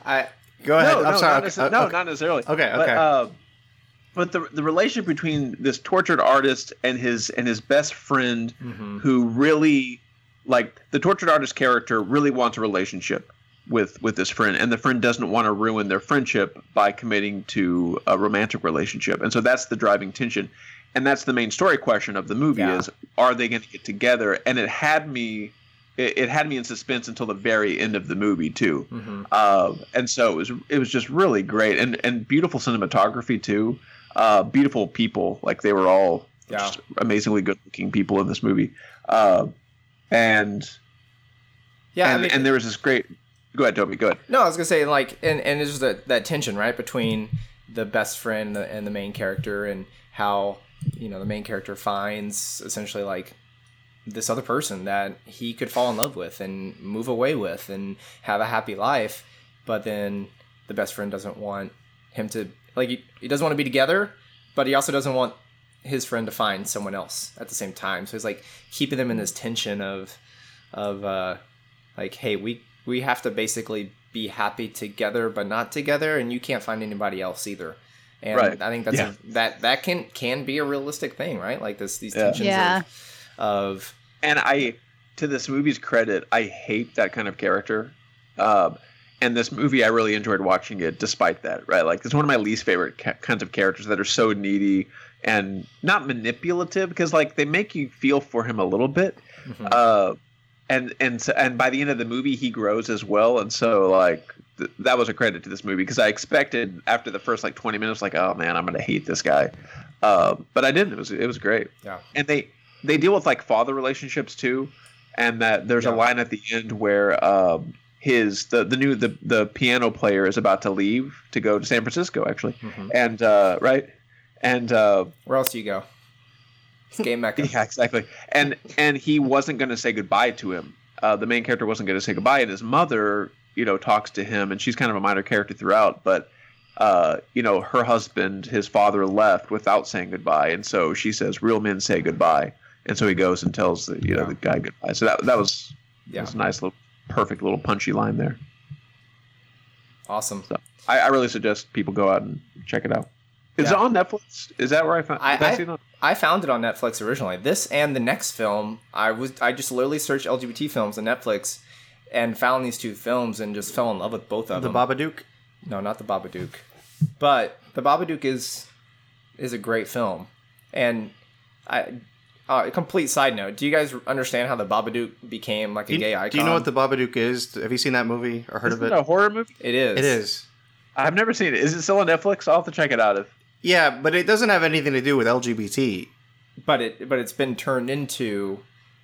Go ahead. I'm sorry. Not necessarily. Okay. But the relationship between this tortured artist and his best friend, mm-hmm. who really, like, the tortured artist character really wants a relationship with this friend, and the friend doesn't want to ruin their friendship by committing to a romantic relationship. And so that's the driving tension. And that's the main story question of the movie is, are they going to get together? And it had me in suspense until the very end of the movie too. Mm-hmm. And so it was just really great and beautiful cinematography too. Beautiful people. Like they were all just amazingly good looking people in this movie. There was this great, go ahead, Toby, go ahead. No, I was going to say like, and there's that tension, right? Between the best friend and the main character and how, the main character finds essentially like this other person that he could fall in love with and move away with and have a happy life. But then the best friend doesn't want him to, like, he doesn't want to be together, but he also doesn't want his friend to find someone else at the same time. So he's like keeping them in this tension of like, hey, we have to basically be happy together, but not together. And you can't find anybody else either. And right. I think that's that can be a realistic thing, right? Like these tensions of and I, to this movie's credit, I hate that kind of character. And this movie, I really enjoyed watching it despite that, right? Like it's one of my least favorite kinds of characters that are so needy and not manipulative because like they make you feel for him a little bit. Mm-hmm. And by the end of the movie, he grows as well. And so like that was a credit to this movie because I expected after the first like 20 minutes, like, oh man, I'm going to hate this guy. But I didn't. It was great. Yeah. And they deal with like father relationships too, and that there's a line at the end where the piano player is about to leave to go to San Francisco actually, and right, and where else do you go? It's Game Mecca. Yeah, exactly. And he wasn't going to say goodbye to him. The main character wasn't going to say goodbye, and his mother, talks to him, and she's kind of a minor character throughout, but. Her husband, his father, left without saying goodbye, and so she says, "Real men say goodbye," and so he goes and tells the guy goodbye. So that was a nice little, perfect little punchy line there. Awesome. So I really suggest people go out and check it out. Is it on Netflix? Is that where I found? I found it on Netflix originally. This and the next film, I just literally searched LGBT films on Netflix, and found these two films and just fell in love with both of them. The Babadook. No, not The Babadook. But The Babadook is a great film. And a complete side note, do you guys understand how The Babadook became like a gay icon? Do you know what The Babadook is? Have you seen that movie or heard of it? Is it a horror movie? It is. I've never seen it. Is it still on Netflix? I'll have to check it out. Yeah, but it doesn't have anything to do with LGBT. But it's been turned into...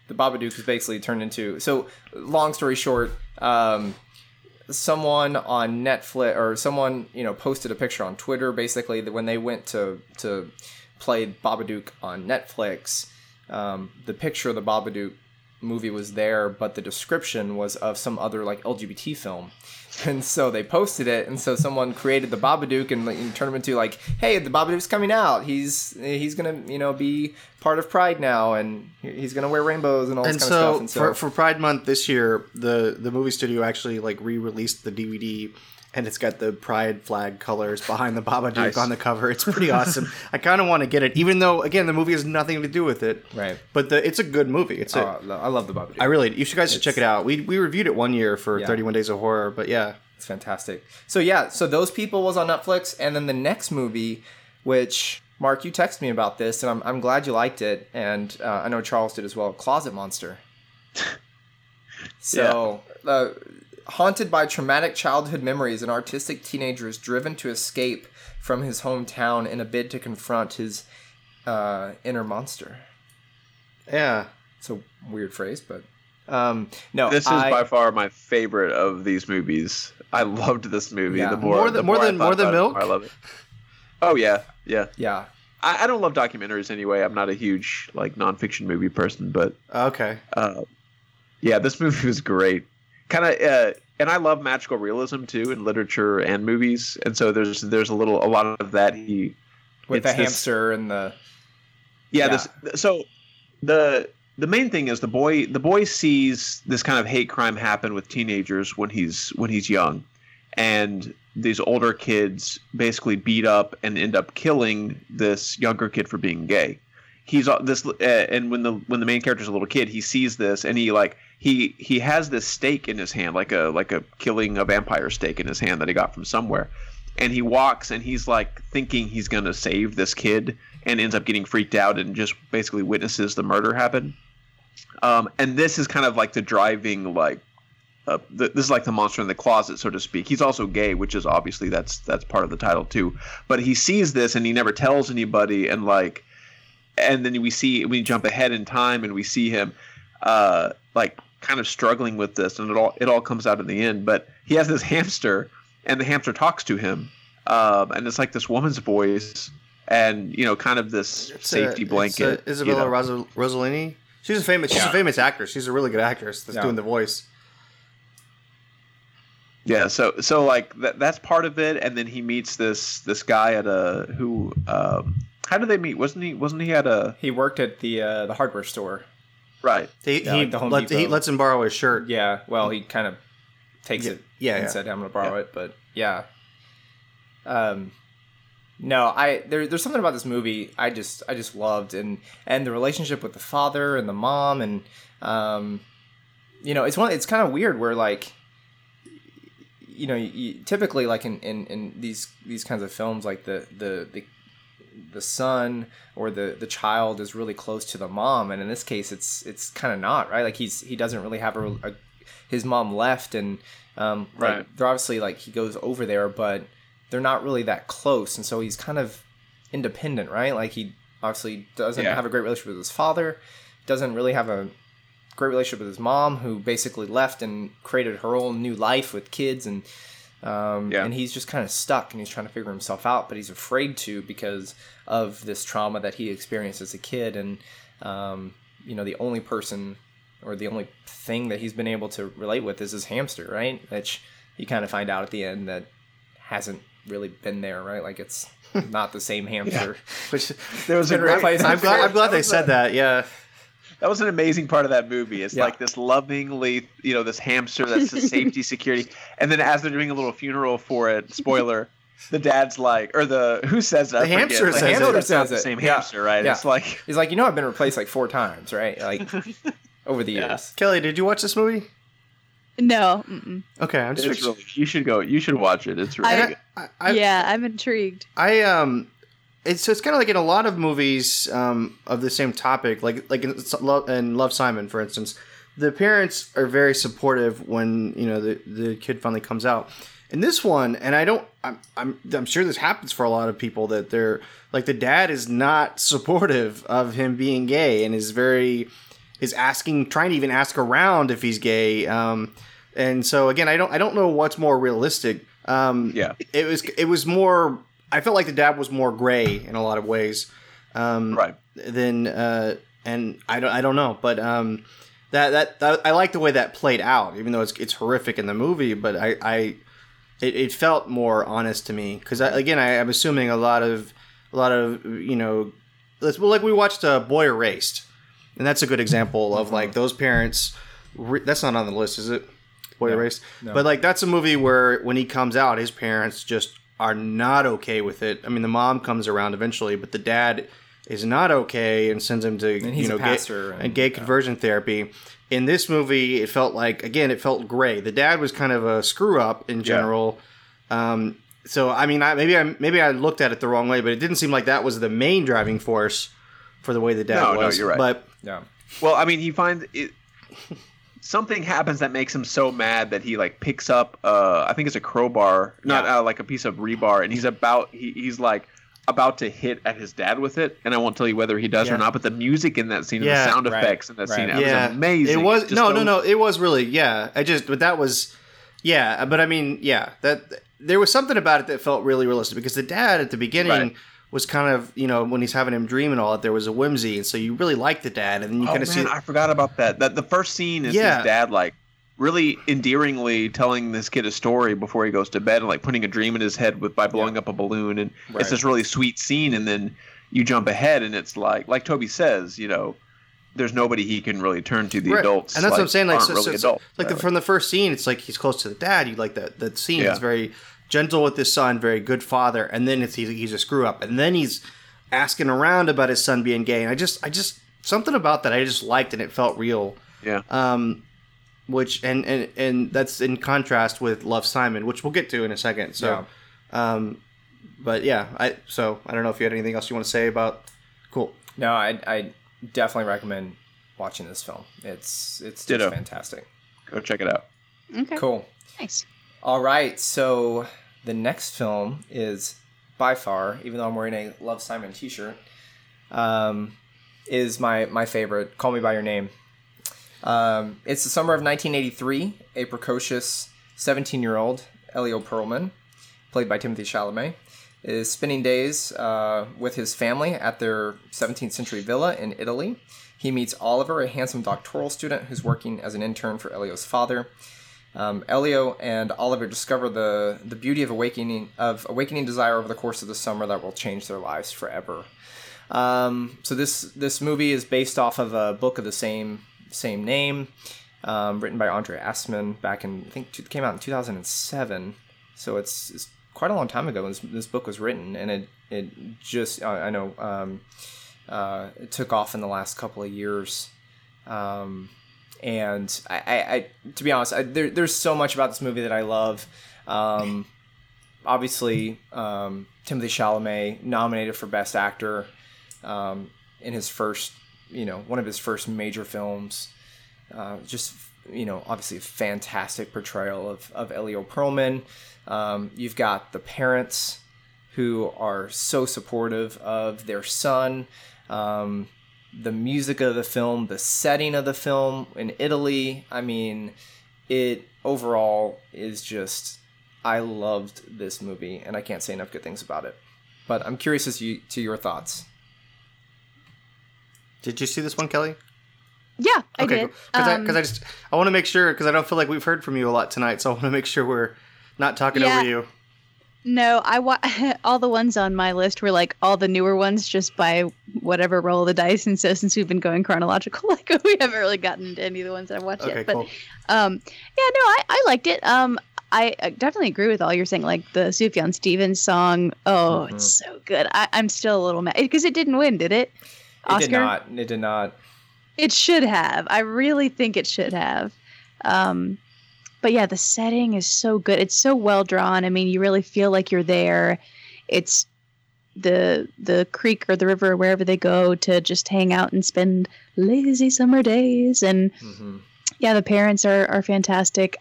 The Babadook is basically turned into... So, long story short... someone on Netflix or someone, posted a picture on Twitter basically that when they went to play Babadook on Netflix, the picture of the Babadook movie was there, but the description was of some other like LGBT film. And so they posted it. And so someone created the Babadook and turned him into like, hey, the Babadook's coming out. He's going to, be part of Pride now, and he's going to wear rainbows and all this kind of stuff. And so for Pride Month this year, the movie studio actually like re-released the DVD, and it's got the Pride flag colors behind the Babadook on the cover. It's pretty awesome. I kind of want to get it, even though, again, the movie has nothing to do with it. Right. But it's a good movie. I love the Babadook. I really... You guys should check it out. We reviewed it one year for 31 Days of Horror, but yeah. It's fantastic. So yeah, Those People was on Netflix, and then the next movie, which, Mark, you texted me about this, and I'm glad you liked it, and I know Charles did as well, Closet Monster. Haunted by traumatic childhood memories, an artistic teenager is driven to escape from his hometown in a bid to confront his inner monster. Yeah. It's a weird phrase, but... no, this is by far my favorite of these movies. I loved this movie. Yeah. More than Milk? I love it. Oh, yeah. Yeah. Yeah. I don't love documentaries anyway. I'm not a huge nonfiction movie person, but... Okay. Yeah, this movie was great. Kind of, and I love magical realism too in literature and movies, and so there's a lot of that. He with the hamster this, and the This, so the main thing is the boy sees this kind of hate crime happen with teenagers when he's young, and these older kids basically beat up and end up killing this younger kid for being gay. He's this, and when the main character's a little kid, he sees this and he like. He has this stake in his hand, like a killing a vampire stake in his hand that he got from somewhere. And he walks and he's like thinking he's going to save this kid and ends up getting freaked out and just basically witnesses the murder happen. And this is kind of like the driving this is like the monster in the closet, so to speak. He's also gay, which is obviously that's part of the title too. But he sees this and he never tells anybody and then we jump ahead in time and we see him kind of struggling with this, and it all comes out in the end. But he has this hamster, and the hamster talks to him, and it's like this woman's voice, and kind of this safety blanket. It's Isabella Rossellini. She's a famous actress. She's a really good actress that's doing the voice. Yeah. So that's part of it, and then he meets this guy at who. How did they meet? Wasn't he at a? He worked at the hardware store. Right. He lets him borrow his shirt. Yeah. Well, he kind of takes it said, I'm going to borrow it. But yeah. No, there's something about this movie I just loved. And the relationship with the father and the mom. And, it's kind of weird where typically in these kinds of films, like the son or the child is really close to the mom, and in this case it's kind of not right. Like he doesn't really have his mom left, and right, they're obviously he goes over there, but they're not really that close, and so he's kind of independent, right? Like, he obviously doesn't have a great relationship with his father, doesn't really have a great relationship with his mom, who basically left and created her own new life with kids, and he's just kind of stuck, and he's trying to figure himself out, but he's afraid to because of this trauma that he experienced as a kid. And the only person or the only thing that he's been able to relate with is his hamster, right? Which you kind of find out at the end that hasn't really been there, right? Like, it's not the same hamster. Which there was a great, I'm glad they said that. Yeah. That was an amazing part of that movie. It's like this lovingly, this hamster that's the safety security. And then as they're doing a little funeral for it, spoiler, the dad's like, or the, who says that? The hamster says it. The same hamster, right? Yeah. It's like, he's like, I've been replaced like 4 times, right? Like over the years. Kelly, did you watch this movie? No. Mm-mm. Okay, I'm just you should go. You should watch it. It's really good. I'm intrigued. It's kind of like in a lot of movies of the same topic, like in Love Simon, for instance, the parents are very supportive when the kid finally comes out. In this one, and I'm sure this happens for a lot of people, that they're like, the dad is not supportive of him being gay and is very. Is asking, trying to even ask around if he's gay, and so again, I don't know what's more realistic. It was more. I felt like the dad was more gray in a lot of ways, right? Than and I don't know, but that I like the way that played out, even though it's horrific in the movie. But it felt more honest to me, because I'm assuming a lot of we watched Boy Erased. And that's a good example of like those parents. That's not on the list, is it? Boy Erased. No. But like, that's a movie where when he comes out, his parents just are not okay with it. I mean, the mom comes around eventually, but the dad is not okay and sends him to gay conversion therapy. In this movie, it felt like, again, it felt gray. The dad was kind of a screw up in general. Yeah. So I mean, maybe I looked at it the wrong way, but it didn't seem like that was the main driving force for the way the dad was. No, you're right. But yeah. Well, I mean, he finds it. Something happens that makes him so mad that he like picks up, I think it's a crowbar, like a piece of rebar, and he's about to hit at his dad with it. And I won't tell you whether he does or not, but the music in that scene, and the sound effects in that scene, was amazing. It was it was really that there was something about it that felt really realistic, because the dad at the beginning. Right. Was kind of, when he's having him dream and all that, there was a whimsy, and so you really like the dad, and then you kind of see. I forgot about that. That the first scene is his dad like really endearingly telling this kid a story before he goes to bed, and like putting a dream in his head by blowing up a balloon, and it's this really sweet scene. And then you jump ahead, and it's like Toby says, there's nobody he can really turn to. The adults, and that's what I'm saying. Like, from the first scene, it's like he's close to the dad. You like that scene. Yeah. It's very gentle with his son, very good father, and then he's a screw up, and then he's asking around about his son being gay. And I just something about that I just liked, and it felt real. Yeah. Which and that's in contrast with Love Simon, which we'll get to in a second. So, I don't know if you had anything else you want to say about. Cool. No, I definitely recommend watching this film. It's just fantastic. Go check it out. Okay. Cool. Nice. All right, so the next film is by far, even though I'm wearing a Love Simon t-shirt, is my favorite, Call Me By Your Name. It's the summer of 1983. A precocious 17-year-old, Elio Perlman, played by Timothée Chalamet, is spending days with his family at their 17th century villa in Italy. He meets Oliver, a handsome doctoral student who's working as an intern for Elio's father. Elio and Oliver discover the beauty of awakening desire over the course of the summer that will change their lives forever. So this movie is based off of a book of the same name, written by Andre Asman back in, I think it came out in 2007. So it's quite a long time ago when this book was written, and it just I know it took off in the last couple of years. And I to be honest, there's so much about this movie that I love. Obviously, Timothée Chalamet nominated for Best Actor in his first, one of his first major films. Obviously a fantastic portrayal of Elio Perlman. You've got the parents who are so supportive of their son. The music of the film, the setting of the film in Italy. I mean, it overall is just, I loved this movie and I can't say enough good things about it, but I'm curious as to your thoughts. Did you see this one, Kelly? Yeah, I did. Because cool. I want to make sure, because I don't feel like we've heard from you a lot tonight, so I want to make sure we're not talking over you. No, all the ones on my list were like all the newer ones just by whatever roll of the dice. And so since we've been going chronological, like we haven't really gotten into any of the ones that I've watched yet. But cool. I liked it. I definitely agree with all you're saying. Like the Sufjan Stevens song. Oh, mm-hmm. It's so good. I'm still a little mad because it didn't win, did it? Oscar? It did not. It should have. I really think it should have. But yeah, the setting is so good. It's so well drawn. I mean, you really feel like you're there. It's the creek or the river or wherever they go to just hang out and spend lazy summer days. And mm-hmm. yeah, the parents are fantastic.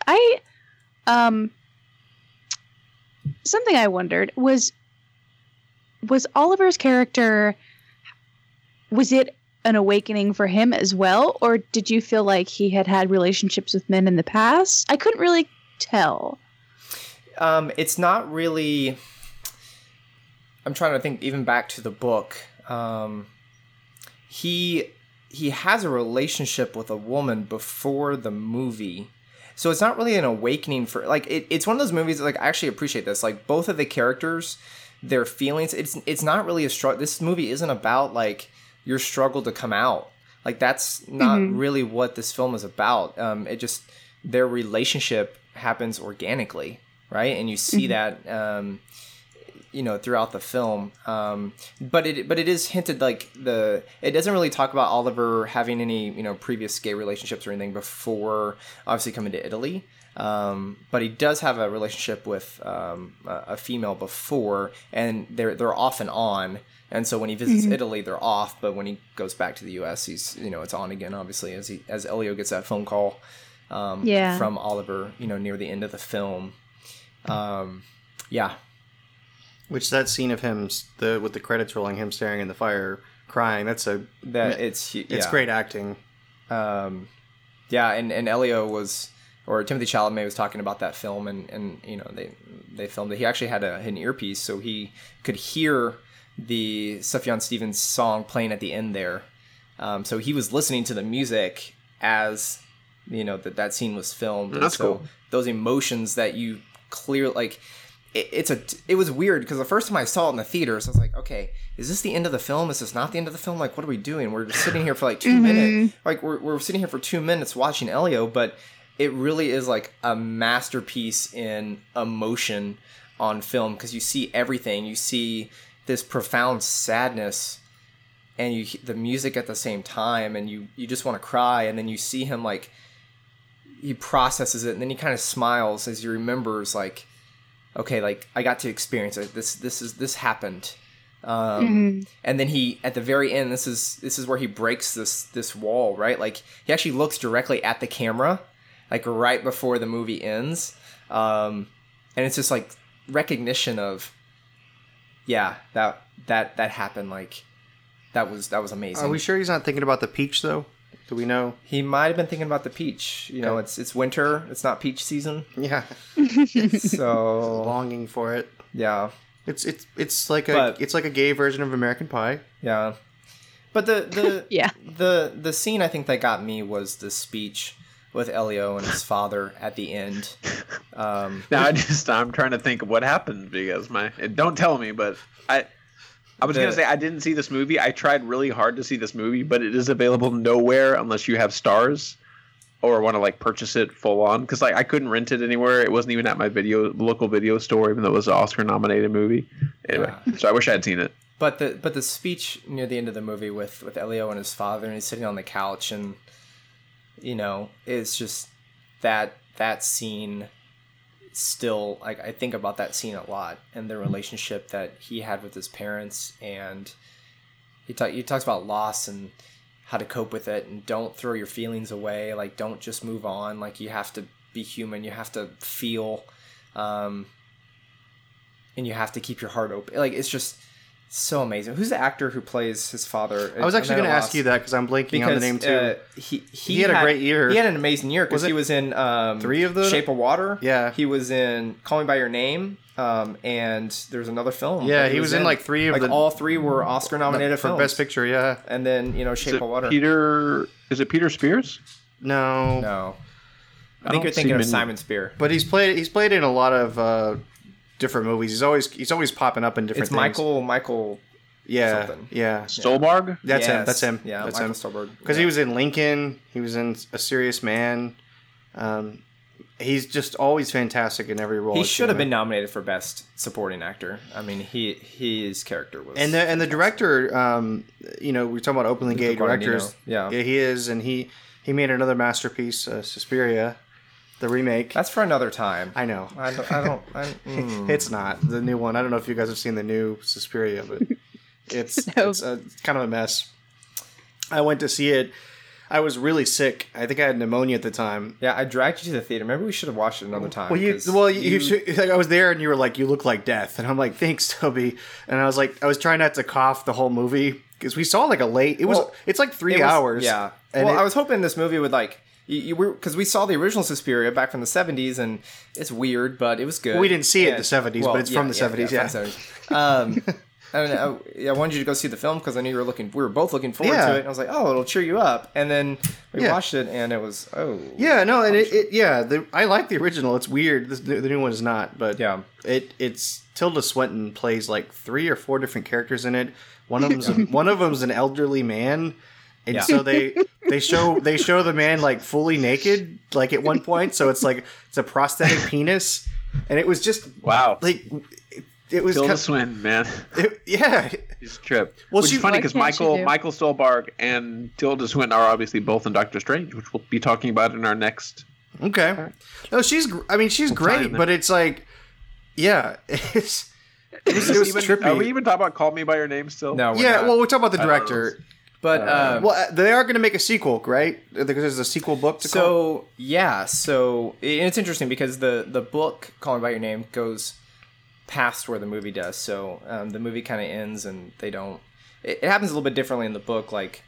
Something I wondered was Oliver's character, was it an awakening for him as well, or did you feel like he had relationships with men in the past? I couldn't really tell. It's not really, I'm trying to think even back to the book. He has a relationship with a woman before the movie. So it's not really an awakening for, like, it's one of those movies that, like, I actually appreciate this. Like, both of the characters, their feelings, it's not really a struggle. This movie isn't about, like, your struggle to come out. Like, that's not mm-hmm. really what this film is about. It just, their relationship happens organically, right? And you see mm-hmm. that, throughout the film. But it is hinted, like, it doesn't really talk about Oliver having any, previous gay relationships or anything before obviously coming to Italy. But he does have a relationship with a female before, and they're off and on. And so when he visits mm-hmm. Italy, they're off. But when he goes back to the U.S., he's, it's on again, obviously, as Elio gets that phone call from Oliver, near the end of the film. Yeah. Which that scene of him with the credits rolling, him staring in the fire, crying, it's great acting. And Elio was, or Timothée Chalamet was talking about that film and they filmed it. He actually had an earpiece so he could hear the Sufjan Stevens song playing at the end there. So he was listening to the music as, that scene was filmed. That's so cool. Those emotions that you clearly, like, it was weird because the first time I saw it in the theaters, I was like, okay, is this the end of the film? Is this not the end of the film? Like, what are we doing? We're just sitting here for like 2 minutes. Like we're sitting here for 2 minutes watching Elio, but it really is like a masterpiece in emotion on film. 'Cause you see everything. You see this profound sadness and the music at the same time, and you just want to cry, and then you see him, like, he processes it and then he kind of smiles as he remembers, like, okay, like, I got to experience it, this happened. Mm-hmm. And then he, at the very end, this is where he breaks this wall, right? Like, he actually looks directly at the camera, like, right before the movie ends, and it's just like recognition of, yeah, that happened. Like, that was amazing. Are we sure he's not thinking about the peach though? Do we know? He might have been thinking about the peach. It's winter. It's not peach season. Yeah. So longing for it. Yeah. It's like a gay version of American Pie. Yeah. But the yeah. the scene I think that got me was the speech with Elio and his father at the end. Now I'm trying to think of what happened, because don't tell me, but I was going to say I didn't see this movie. I tried really hard to see this movie, but it is available nowhere unless you have Stars or want to, like, purchase it full on. Because, like, I couldn't rent it anywhere. It wasn't even at my local video store, even though it was an Oscar-nominated movie. Anyway, so I wish I had seen it. But the speech near the end of the movie with Elio and his father, and he's sitting on the couch and... it's just that scene still, like, I think about that scene a lot, and the relationship that he had with his parents, and he talks about loss and how to cope with it, and don't throw your feelings away, like, don't just move on, like, you have to be human, you have to feel. and you have to keep your heart open. Like, it's just so amazing. Who's the actor who plays his father? I was actually going to ask you that because I'm blanking on the name too. He had a great year. He had an amazing year because he was in three of the Shape of Water. Yeah, he was in Call Me By Your Name. And there's another film. Yeah, he was in like three of all three were Oscar nominated for Best Picture. Yeah, and then Shape of Water. Is it Peter Spears? No. I think you're thinking of Simon Spear. But he's played in a lot of different movies. He's always popping up in different things. Michael yeah, something. Yeah. Stolberg? That's him. That's him. Yeah, that's Michael Stolberg. Because he was in Lincoln, he was in A Serious Man. He's just always fantastic in every role. He should have been nominated for Best Supporting Actor. I mean, his character was... And the director, we're talking about openly gay directors. Yeah, he is, and he made another masterpiece, Suspiria, the remake. That's for another time. I know. I don't It's not the new one. I don't know if you guys have seen the new Suspiria, but it's kind of a mess. I went to see it. I was really sick. I think I had pneumonia at the time. Yeah, I dragged you to the theater. Maybe we should have watched it another time. Well, I was there and you were like, you look like death. And I'm like, thanks, Toby. And I was like, I was trying not to cough the whole movie because we saw like a late, it's like 3 hours. Yeah. And I was hoping this movie would like, because we saw the original Suspiria back from the 70s and it's weird, but it was good. Well, we didn't see it in the 70s, but it's from the 70s. Yeah. I wanted you to go see the film because I knew we were both looking forward to it. And I was like, oh, it'll cheer you up. And then we watched it and it was, I like the original. It's weird. The new one is not, but it's Tilda Swinton plays like 3 or 4 different characters in it. One of them's an elderly man. And so they show the man like fully naked, like at one point. So it's like, it's a prosthetic penis. And it was just, wow. Like, it was Tilda Swinton, man. It's a trip. Well, which is funny because Michael Stolberg and Tilda Swinton are obviously both in Doctor Strange, which we'll be talking about in our next. Okay. No, she's great, but it's like, it was trippy. Are we even talking about Call Me By Your Name still? No. We're not. Well, we're talking about the director, but they are going to make a sequel, right? Because there's a sequel book to call. Yeah, so it's interesting because the book Call Me By Your Name goes past where the movie does, so the movie kind of ends and they don't. It happens a little bit differently in the book. Like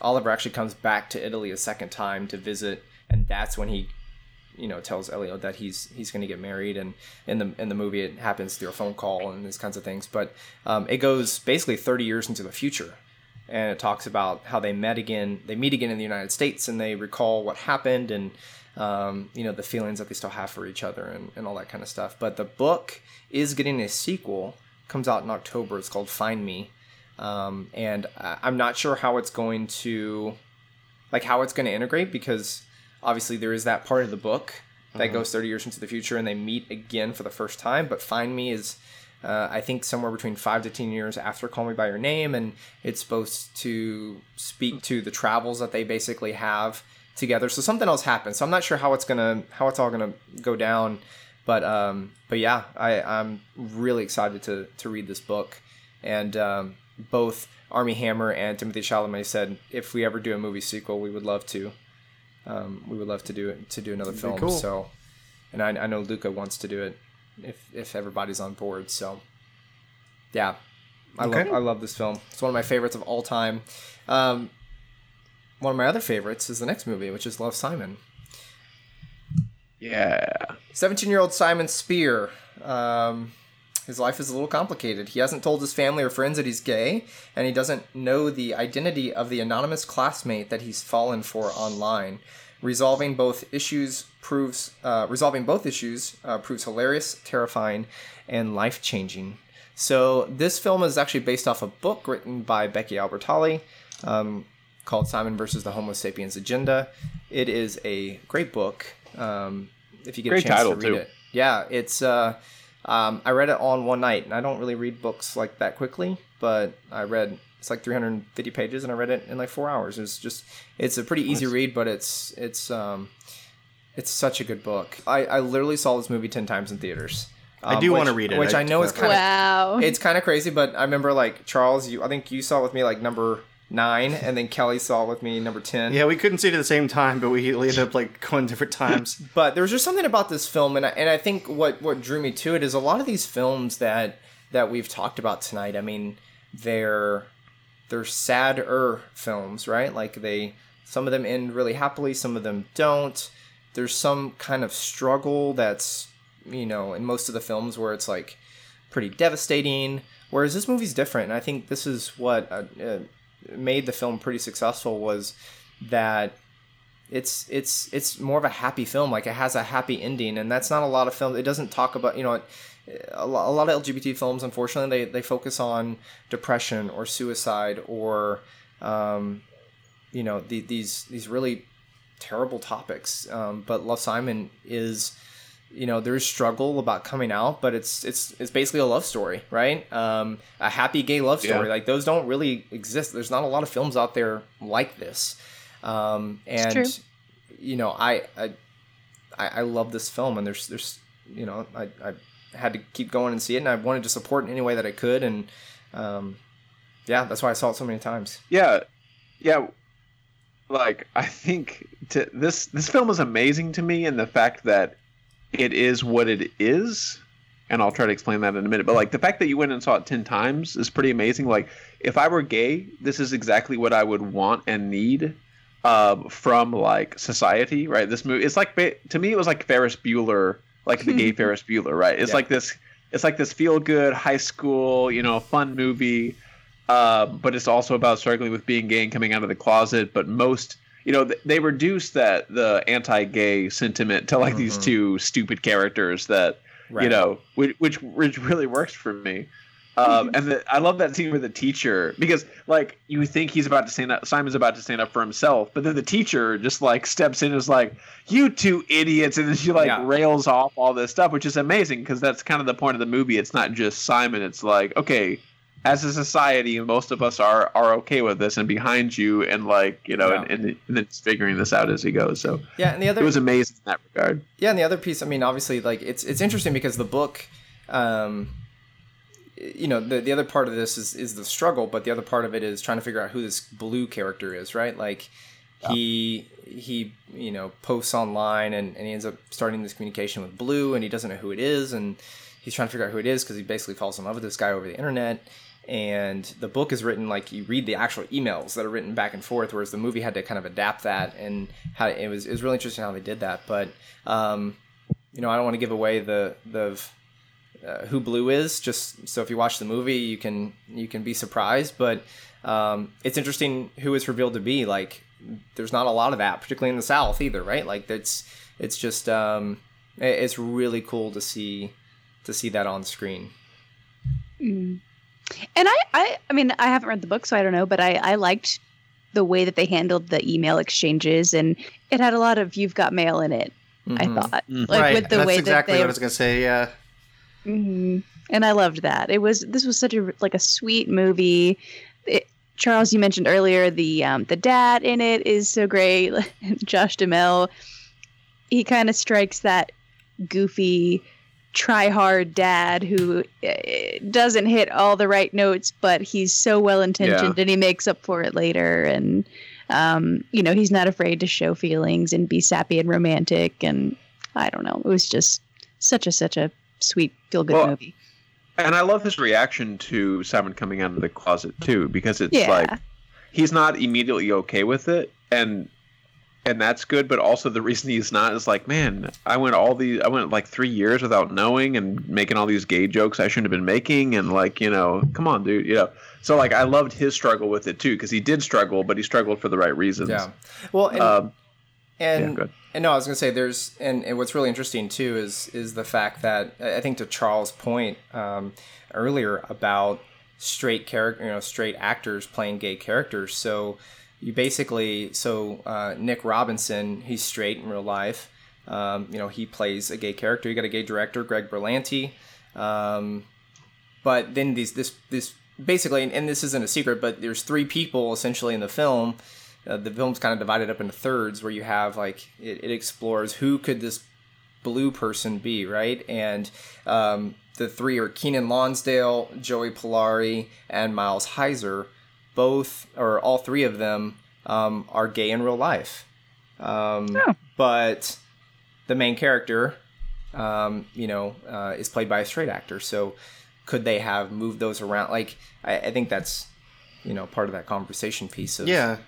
Oliver actually comes back to Italy a second time to visit, and that's when he, tells Elio that he's going to get married. And in the movie, it happens through a phone call and these kinds of things. But it goes basically 30 years into the future, and it talks about how they met again. They meet again in the United States, and they recall what happened and. The feelings that they still have for each other and all that kind of stuff. But the book is getting a sequel. Comes out in October. It's called Find Me. And I'm not sure how it's going to, integrate, because obviously there is that part of the book that goes 30 years into the future and they meet again for the first time. But Find Me is, I think, somewhere between 5 to 10 years after Call Me By Your Name. And it's supposed to speak to the travels that they basically have together. So something else happened. So I'm not sure how it's all gonna go down, but yeah, I'm really excited to read this book, and both Armie Hammer and Timothée Chalamet said if we ever do a movie sequel, we would love to. We would love to do another film. Cool. So, and I know Luca wants to do it if everybody's on board. So, yeah, I love this film. It's one of my favorites of all time. One of my other favorites is the next movie, which is Love, Simon. Yeah. 17-year-old Simon Spear. His life is a little complicated. He hasn't told his family or friends that he's gay, and he doesn't know the identity of the anonymous classmate that he's fallen for online. Resolving both issues proves hilarious, terrifying, and life-changing. So this film is actually based off a book written by Becky Albertalli, called Simon versus the Homo Sapiens Agenda. It is a great book. If you get a chance to read it. Yeah, it's I read it on one night, and I don't really read books like that quickly, but I read, it's like 350 pages, and I read it in like 4 hours. It's a pretty easy read, but it's such a good book. I literally saw this movie 10 times in theaters. I do want to read it. Which I know is kind of crazy, but I remember like Charles, I think you saw it with me like number 9, and then Kelly saw it with me, number 10. Yeah, we couldn't see it at the same time, but we ended up like going different times. But there was just something about this film, and I think what drew me to it is a lot of these films that we've talked about tonight. I mean, they're sadder films, right? Like some of them end really happily, some of them don't. There's some kind of struggle that's, you know, in most of the films where it's like pretty devastating. Whereas this movie's different, and I think this is what made the film pretty successful, was that it's more of a happy film. Like, it has a happy ending, and that's not a lot of films. It doesn't talk about, you know, a lot of LGBT films, unfortunately, they focus on depression or suicide or you know, these really terrible topics. But Love, Simon is, you know, there's struggle about coming out, but it's basically a love story, right? A happy gay love story. Yeah. Like, those don't really exist. There's not a lot of films out there like this. And you know, I love this film, and there's you know, I had to keep going and see it, and I wanted to support in any way that I could. And yeah, that's why I saw it so many times. Yeah. Yeah. Like, I think this film is amazing to me, and the fact that it is what it is, and I'll try to explain that in a minute, but like, the fact that you went and saw it 10 times is pretty amazing. Like, if I were gay, this is exactly what I would want and need from like society, right? This movie, it's like, to me, it was like Ferris Bueller, like the gay Ferris Bueller, right? It's like this, it's like this feel good high school, you know, fun movie, but it's also about struggling with being gay and coming out of the closet. But most, you know, they reduced the anti-gay sentiment to like these two stupid characters that, right, you know, which really works for me. And I love that scene with the teacher, because like, you think he's about to stand up, Simon's about to stand up for himself, but then the teacher just like steps in and is like, "You two idiots," and then she like rails off all this stuff, which is amazing, because that's kind of the point of the movie. It's not just Simon. It's like, okay, as a society, most of us are okay with this and behind you, and like, you know, and then just figuring this out as he goes. So yeah, and the other, it was amazing in that regard. Yeah, and the other piece, I mean, obviously, like, it's interesting because the book, you know, the other part of this is the struggle, but the other part of it is trying to figure out who this Blue character is, right? Like, he you know, posts online and he ends up starting this communication with Blue, and he doesn't know who it is, and he's trying to figure out who it is because he basically falls in love with this guy over the internet. And the book is written like, you read the actual emails that are written back and forth, whereas the movie had to kind of adapt that, and how it was really interesting how they did that. But you know, I don't want to give away the who Blue is, just so if you watch the movie, you can be surprised. But it's interesting who it's revealed to be. Like, there's not a lot of that, particularly in the South either, right? Like, it's just it's really cool to see that on screen. Mm. And I mean, I haven't read the book, so I don't know, but I liked the way that they handled the email exchanges, and it had a lot of "you've got mail" in it. Mm-hmm. I thought, like, right, with the that's way exactly that they, what I was gonna say. Yeah. Mm-hmm. And I loved that. This was such a like a sweet movie. Charles, you mentioned earlier the dad in it is so great, Josh Duhamel. He kind of strikes that goofy, try-hard dad who doesn't hit all the right notes, but he's so well-intentioned and he makes up for it later. And, you know, he's not afraid to show feelings and be sappy and romantic. And I don't know. It was just such a sweet, feel-good movie. And I love his reaction to Simon coming out of the closet, too, because it's like he's not immediately okay with it. And that's good, but also the reason he's not is like, man, I went like 3 years without knowing and making all these gay jokes I shouldn't have been making, and like, you know, come on, dude, you know. So like, I loved his struggle with it too, because he did struggle, but he struggled for the right reasons. Yeah. Well, and no, I was gonna say there's and what's really interesting too is the fact that I think to Charles' point earlier about straight actors playing gay characters, so. You basically, Nick Robinson, he's straight in real life. You know, he plays a gay character. You got a gay director, Greg Berlanti. But then this basically, and this isn't a secret, but there's three people essentially in the film. The film's kind of divided up into thirds, where you have like, it explores who could this Blue person be, right? And the three are Keenan Lonsdale, Joey Polari, and Miles Heiser. both or all three of them are gay in real life. But the main character, is played by a straight actor. So could they have moved those around? Like, I think that's, part of that conversation piece. Yeah.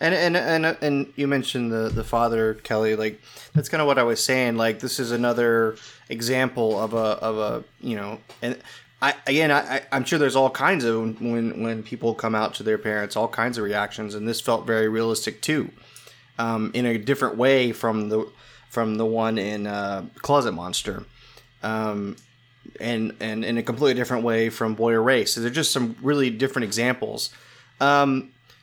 And you mentioned the father, Kelly, like that's kind of what I was saying. Like, this is another example of a, and I'm sure there's all kinds of when people come out to their parents, all kinds of reactions. And this felt very realistic too, in a different way from the one in Closet Monster, and in a completely different way from Boy Erased. So they're just some really different examples.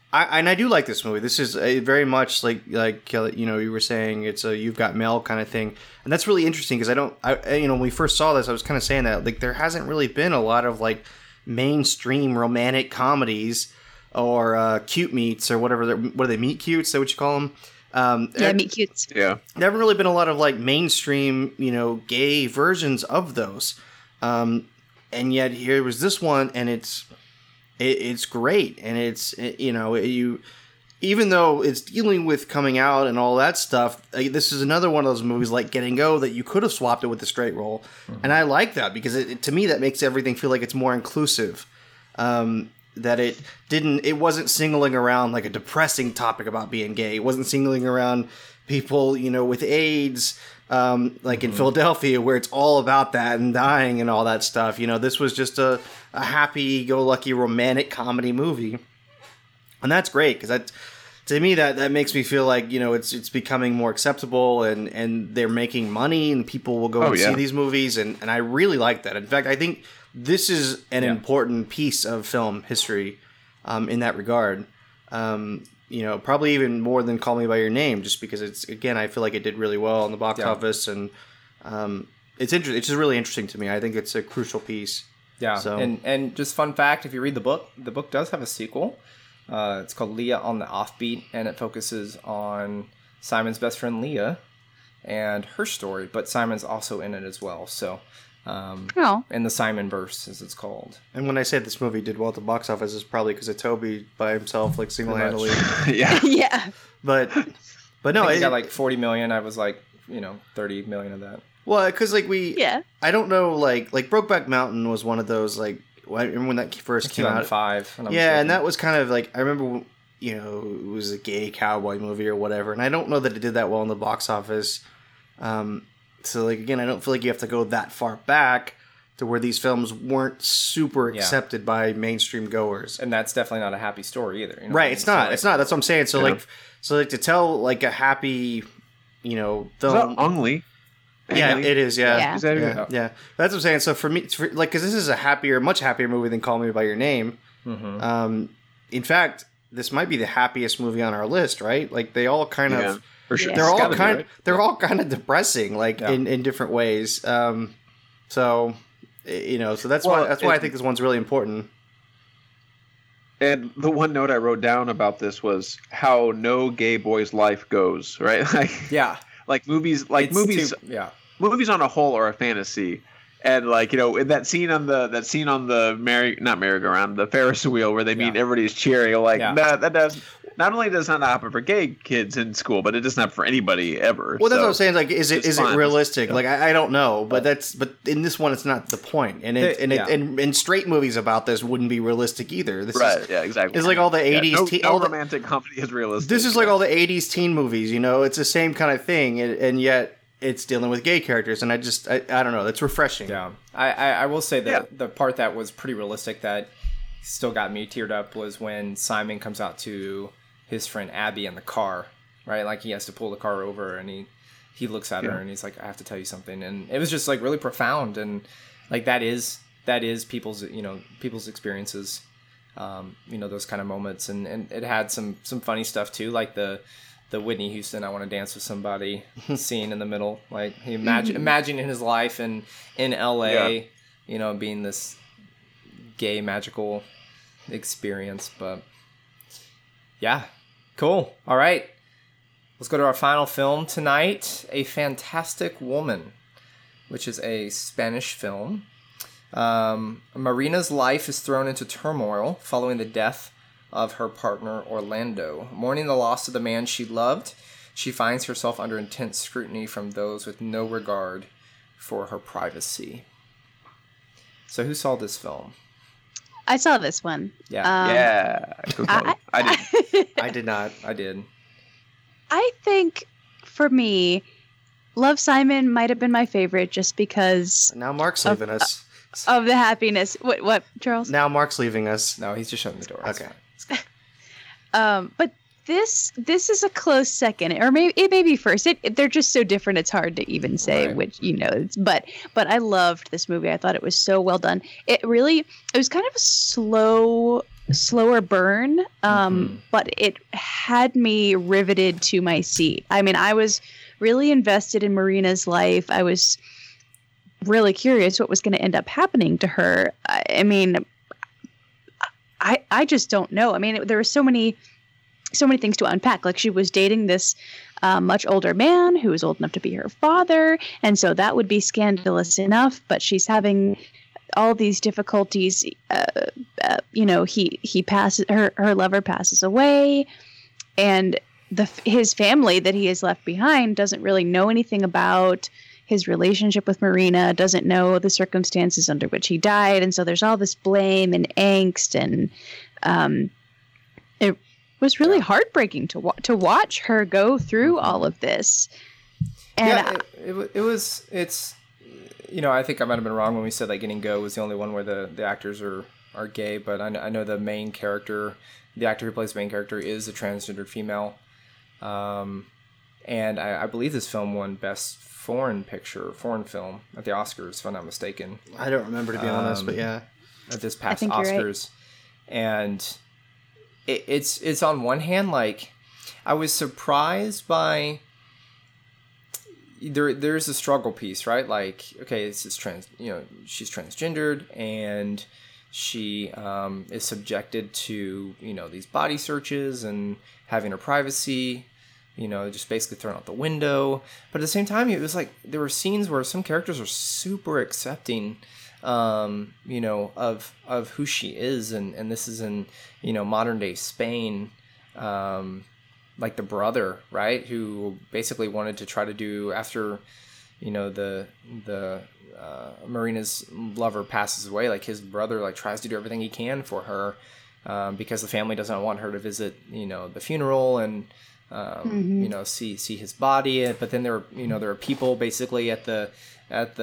I do like this movie. This is a very much like you were saying, it's a You've Got Mail kind of thing, and that's really interesting because when we first saw this, I was kind of saying that like there hasn't really been a lot of like mainstream romantic comedies or cute meets or whatever. What are they, meet cutes? Is that what you call them? Yeah, meet cutes. Yeah, there haven't really been a lot of like mainstream gay versions of those, and yet here was this one, and it's great, and it's even though it's dealing with coming out and all that stuff, this is another one of those movies like Getting Go that you could have swapped it with the straight role, and I like that because to me that makes everything feel like it's more inclusive. That it wasn't singling around like a depressing topic about being gay. It wasn't singling around people, with AIDS, like in Philadelphia, where it's all about that and dying and all that stuff. This was just a happy-go-lucky romantic comedy movie, and that's great because that, to me, that makes me feel like it's becoming more acceptable, and they're making money, and people will go see these movies, and I really like that. In fact, I think this is an important piece of film history in that regard. Probably even more than Call Me By Your Name, just because it's, again, I feel like it did really well in the box office. And it's interesting. It's just really interesting to me. I think it's a crucial piece. Yeah. So. And just fun fact, if you read the book does have a sequel. It's called Leah on the Offbeat, and it focuses on Simon's best friend, Leah, and her story. But Simon's also in it as well. So... and the Simon verse, as it's called. And when I say this movie did well at the box office, it's probably because of Toby by himself, like single-handedly. yeah. But no, it got like 40 million. I was like, 30 million of that. Well, because I don't know, like Brokeback Mountain was one of those I remember when that first came out. 2005. And that was kind of like I remember it was a gay cowboy movie or whatever, and I don't know that it did that well in the box office. So, again, I don't feel like you have to go that far back to where these films weren't super accepted by mainstream goers. And that's definitely not a happy story either. Right. It's not. It's not. That's what I'm saying. So, to tell, a happy, film. It's not only. Yeah, it is. Yeah. Yeah. That's what I'm saying. So, for me, because this is a much happier movie than Call Me By Your Name. Mm-hmm. In fact, this might be the happiest movie on our list, right? Like, they all kind of... Sure. Yeah. They're all kind of depressing, in different ways. So that's why I think this one's really important. And the one note I wrote down about this was how no gay boy's life goes, right? Movies on a whole are a fantasy. And in that scene on the merry-go-round, the Ferris wheel where they meet and everybody's cheering, that does. Not only does it not happen for gay kids in school, but it doesn't happen for anybody ever. Well, that's what I'm saying. Like, is it realistic? Yeah. Like, I don't know, but in this one, it's not the point. And and straight movies about this wouldn't be realistic either. This right? Is, yeah, exactly. It's like all the '80s. No romantic comedy is realistic. This is like all the '80s teen movies. It's the same kind of thing, and yet it's dealing with gay characters. And I just I don't know. That's refreshing. Yeah, I will say that the part that was pretty realistic that still got me teared up was when Simon comes out to his friend Abby in the car, right? Like, he has to pull the car over, and he looks at her and he's like, I have to tell you something. And it was just like really profound. And like, that is people's, people's experiences, those kind of moments. And it had some funny stuff too. Like the Whitney Houston, I want to dance with somebody scene in the middle. Like, he imagining his life in LA, being this gay magical experience, but yeah. Cool. All right. Let's go to our final film tonight, A Fantastic Woman, which is a Spanish film. Marina's life is thrown into turmoil following the death of her partner, Orlando. Mourning the loss of the man she loved, she finds herself under intense scrutiny from those with no regard for her privacy. So who saw this film? I saw this one. Yeah. I did. I did not. I did. I think, for me, Love, Simon might have been my favorite just because... Now Mark's leaving us. Of the happiness. What, Charles? Now Mark's leaving us. No, he's just shutting the door. Okay. But this is a close second, or maybe it may be first. They're just so different, it's hard to even say, right. Which, you know, it's, but I loved this movie. I thought it was so well done. It was kind of a slower burn, but it had me riveted to my seat. I mean, I was really invested in Marina's life. I was really curious what was going to end up happening to her. I mean, I just don't know. I mean, there were so many things to unpack. Like, she was dating this much older man who was old enough to be her father, and so that would be scandalous enough, but she's having all these difficulties. He passes, her lover passes away, and his family that he has left behind doesn't really know anything about his relationship with Marina, doesn't know the circumstances under which he died, and so there's all this blame and angst, and it was really heartbreaking to watch her go through all of this. And yeah, it's you know, I think I might have been wrong when we said like Getting Go was the only one where the actors are gay, but I know the main character, the actor who plays the main character, is a transgendered female, and I believe this film won Best Foreign Film at the Oscars, if I'm not mistaken. I don't remember, to be honest, but yeah, at this past Oscars, right. And it's on one hand, like, I was surprised by. There's a struggle piece, right? Like, okay, this is she's transgendered, and she is subjected to, you know, these body searches and having her privacy, you know, just basically thrown out the window. But at the same time, it was like there were scenes where some characters are super accepting, you know, of who she is, and this is in, you know, modern day Spain. Like the brother, right, who basically wanted to try to do, after, you know, the Marina's lover passes away, like his brother like tries to do everything he can for her, because the family doesn't want her to visit, you know, the funeral and you know, see his body. But then there are people basically at the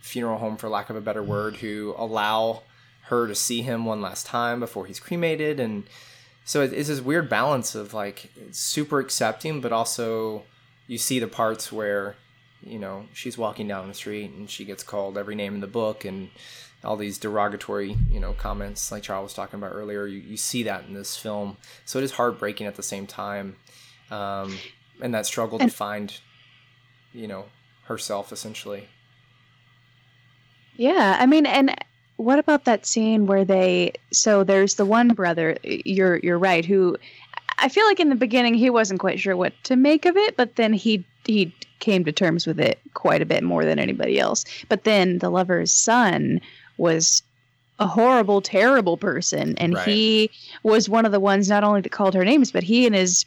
funeral home, for lack of a better word, who allow her to see him one last time before he's cremated. And so it's this weird balance of, like, super accepting, but also you see the parts where, you know, she's walking down the street and she gets called every name in the book and all these derogatory, you know, comments like Charles was talking about earlier. You see that in this film. So it is heartbreaking at the same time. And that struggle to find, you know, herself, essentially. Yeah, I mean, and... What about that scene where there's the one brother, you're right, who I feel like in the beginning he wasn't quite sure what to make of it, but then he came to terms with it quite a bit more than anybody else. But then the lover's son was a horrible, terrible person, and right. He was one of the ones not only that called her names, but he and his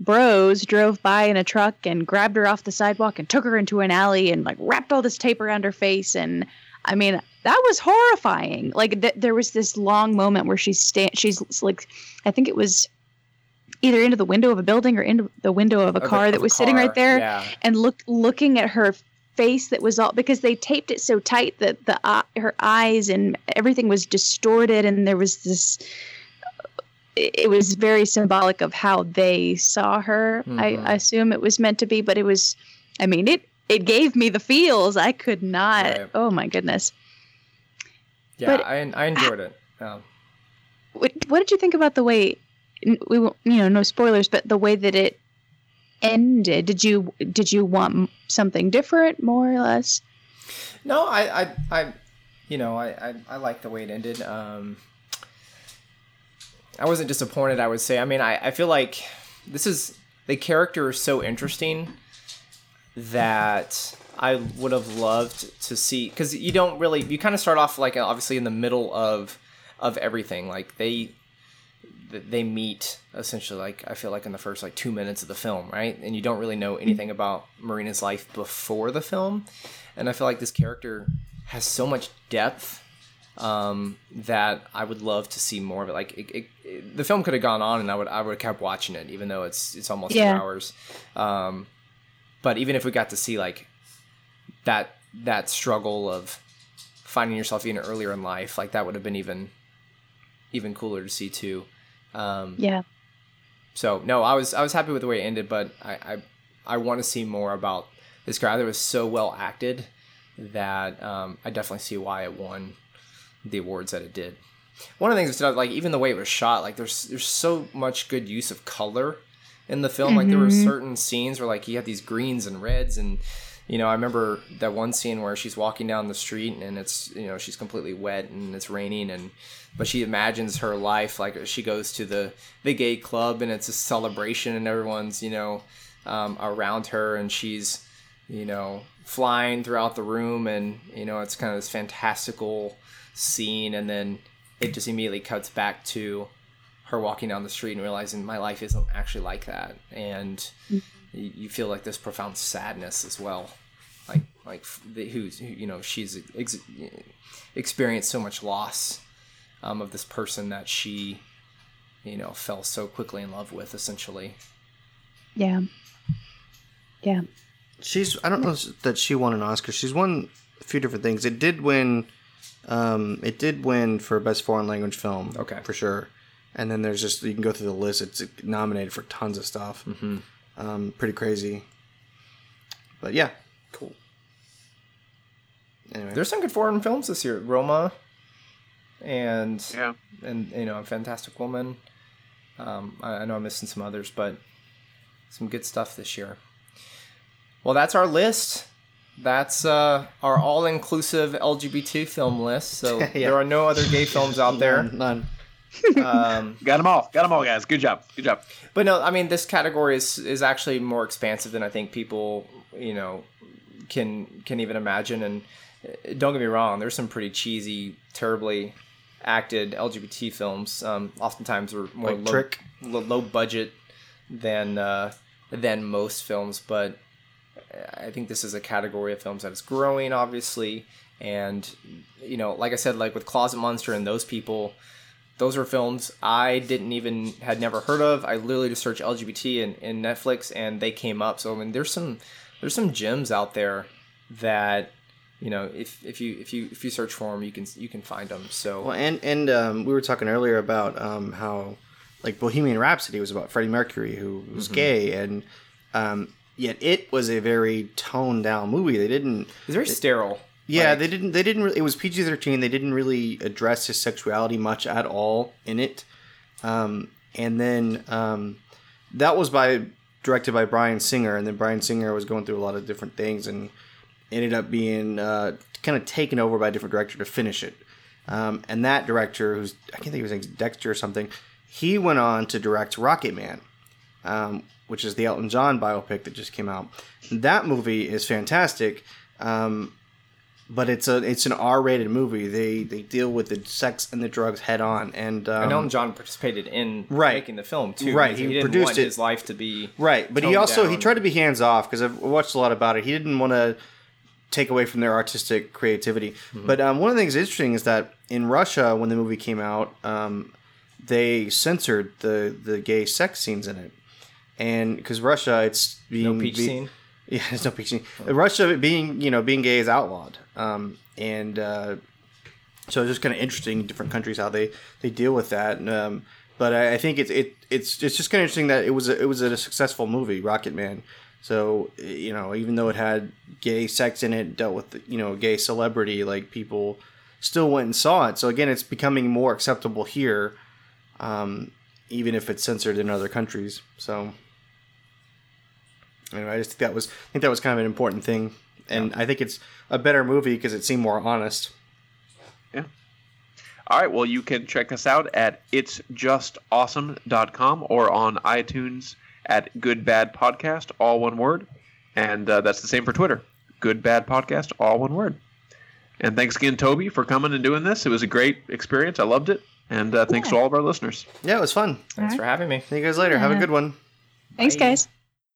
bros drove by in a truck and grabbed her off the sidewalk and took her into an alley and, like, wrapped all this tape around her face. And I mean, that was horrifying. Like, there was this long moment where she's like, I think it was either into the window of a building or into the window of a car that was sitting right there, yeah. And looking at her face that was all, because they taped it so tight that her eyes and everything was distorted, and there was this. It was very symbolic of how they saw her. Mm-hmm. I assume it was meant to be, but it was. I mean, it gave me the feels. I could not. Right. Oh my goodness. Yeah, but I enjoyed it. What did you think about the way, no spoilers, but the way that it ended? Did you want something different, more or less? No, I liked the way it ended. I wasn't disappointed, I would say. I mean, I feel like the character is so interesting that I would have loved to see, because you kind of start off, like, obviously in the middle of everything. Like, they they meet essentially, like, I feel like in the first, like, 2 minutes of the film, right? And you don't really know anything about Marina's life before the film. And I feel like this character has so much depth that I would love to see more of it. Like, the film could have gone on and I would have kept watching it, even though it's almost 2 hours. But even if we got to see, like, that struggle of finding yourself even earlier in life, like, that would have been even cooler to see too. So no, I was happy with the way it ended, but I want to see more about this guy that was so well acted that I definitely see why it won the awards that it did. One of the things that's like, even the way it was shot, like there's so much good use of color in the film. Mm-hmm. Like there were certain scenes where like he had these greens and reds, and you know, I remember that one scene where she's walking down the street and it's, you know, she's completely wet and it's raining, but she imagines her life, like she goes to the gay club and it's a celebration and everyone's, you know, around her, and she's, you know, flying throughout the room, and, you know, it's kind of this fantastical scene, and then it just immediately cuts back to her walking down the street and realizing my life isn't actually like that. And you feel like this profound sadness as well, like who's, you know, she's experienced so much loss of this person that she, you know, fell so quickly in love with, essentially. Yeah. I don't know that she won an Oscar. She's won a few different things. It did win for Best Foreign Language Film, okay, for sure. And then there's just, you can go through the list. It's nominated for tons of stuff. Mm-hmm. Pretty crazy, but yeah, cool. Anyway, there's some good foreign films this year. Roma, and you know, Fantastic Woman. I know I'm missing some others, but some good stuff this year. Well, that's our list. That's our all-inclusive LGBT film list. So There are no other gay films out there. None. Got them all, guys. Good job. But no, I mean, this category is actually more expansive than I think people, you know, can even imagine. And don't get me wrong, there's some pretty cheesy, terribly acted LGBT films. Oftentimes are more like low budget than most films. But I think this is a category of films that is growing, obviously. And you know, like I said, like with Closet Monster and those people. Those were films I had never heard of. I literally just searched LGBT in Netflix and they came up. So I mean, there's some gems out there that, you know, if you search for them, you can find them. So well, and we were talking earlier about how like Bohemian Rhapsody was about Freddie Mercury, who was gay, and yet it was a very toned down movie. It's very sterile. Yeah, like, they didn't really, it was PG-13. They didn't really address his sexuality much at all in it. And then that was directed by Brian Singer, and then Brian Singer was going through a lot of different things and ended up being kind of taken over by a different director to finish it. And that director, who's, I can't think of his name, Dexter or something, he went on to direct Rocketman, which is the Elton John biopic that just came out. That movie is fantastic. But it's an R-rated movie. They deal with the sex and the drugs head on, and I know John participated in making the film too. Right, he didn't produced want it. His life to be right, but he tried to be hands off because I've watched a lot about it. He didn't want to take away from their artistic creativity. Mm-hmm. But one of the things that's interesting is that in Russia, when the movie came out, they censored the gay sex scenes in it, and because Russia, it's being no peach scene. Yeah, there's no peach scene. In Russia, being gay is outlawed. So it's just kind of interesting, different countries, how they deal with that. And, but I think it's just kind of interesting that it was a successful movie, Rocket Man. So, you know, even though it had gay sex in it, dealt with, you know, gay celebrity, like people still went and saw it. So again, it's becoming more acceptable here, even if it's censored in other countries. So anyway, I just think that was kind of an important thing. And I think it's a better movie because it seemed more honest. Yeah. All right. Well, you can check us out at itsjustawesome.com or on iTunes at Good Bad Podcast, all one word. And that's the same for Twitter. Good Bad Podcast, all one word. And thanks again, Toby, for coming and doing this. It was a great experience. I loved it. And thanks to all of our listeners. Yeah, it was fun. Thanks for having me. See you guys later. Have a good one. Thanks, guys.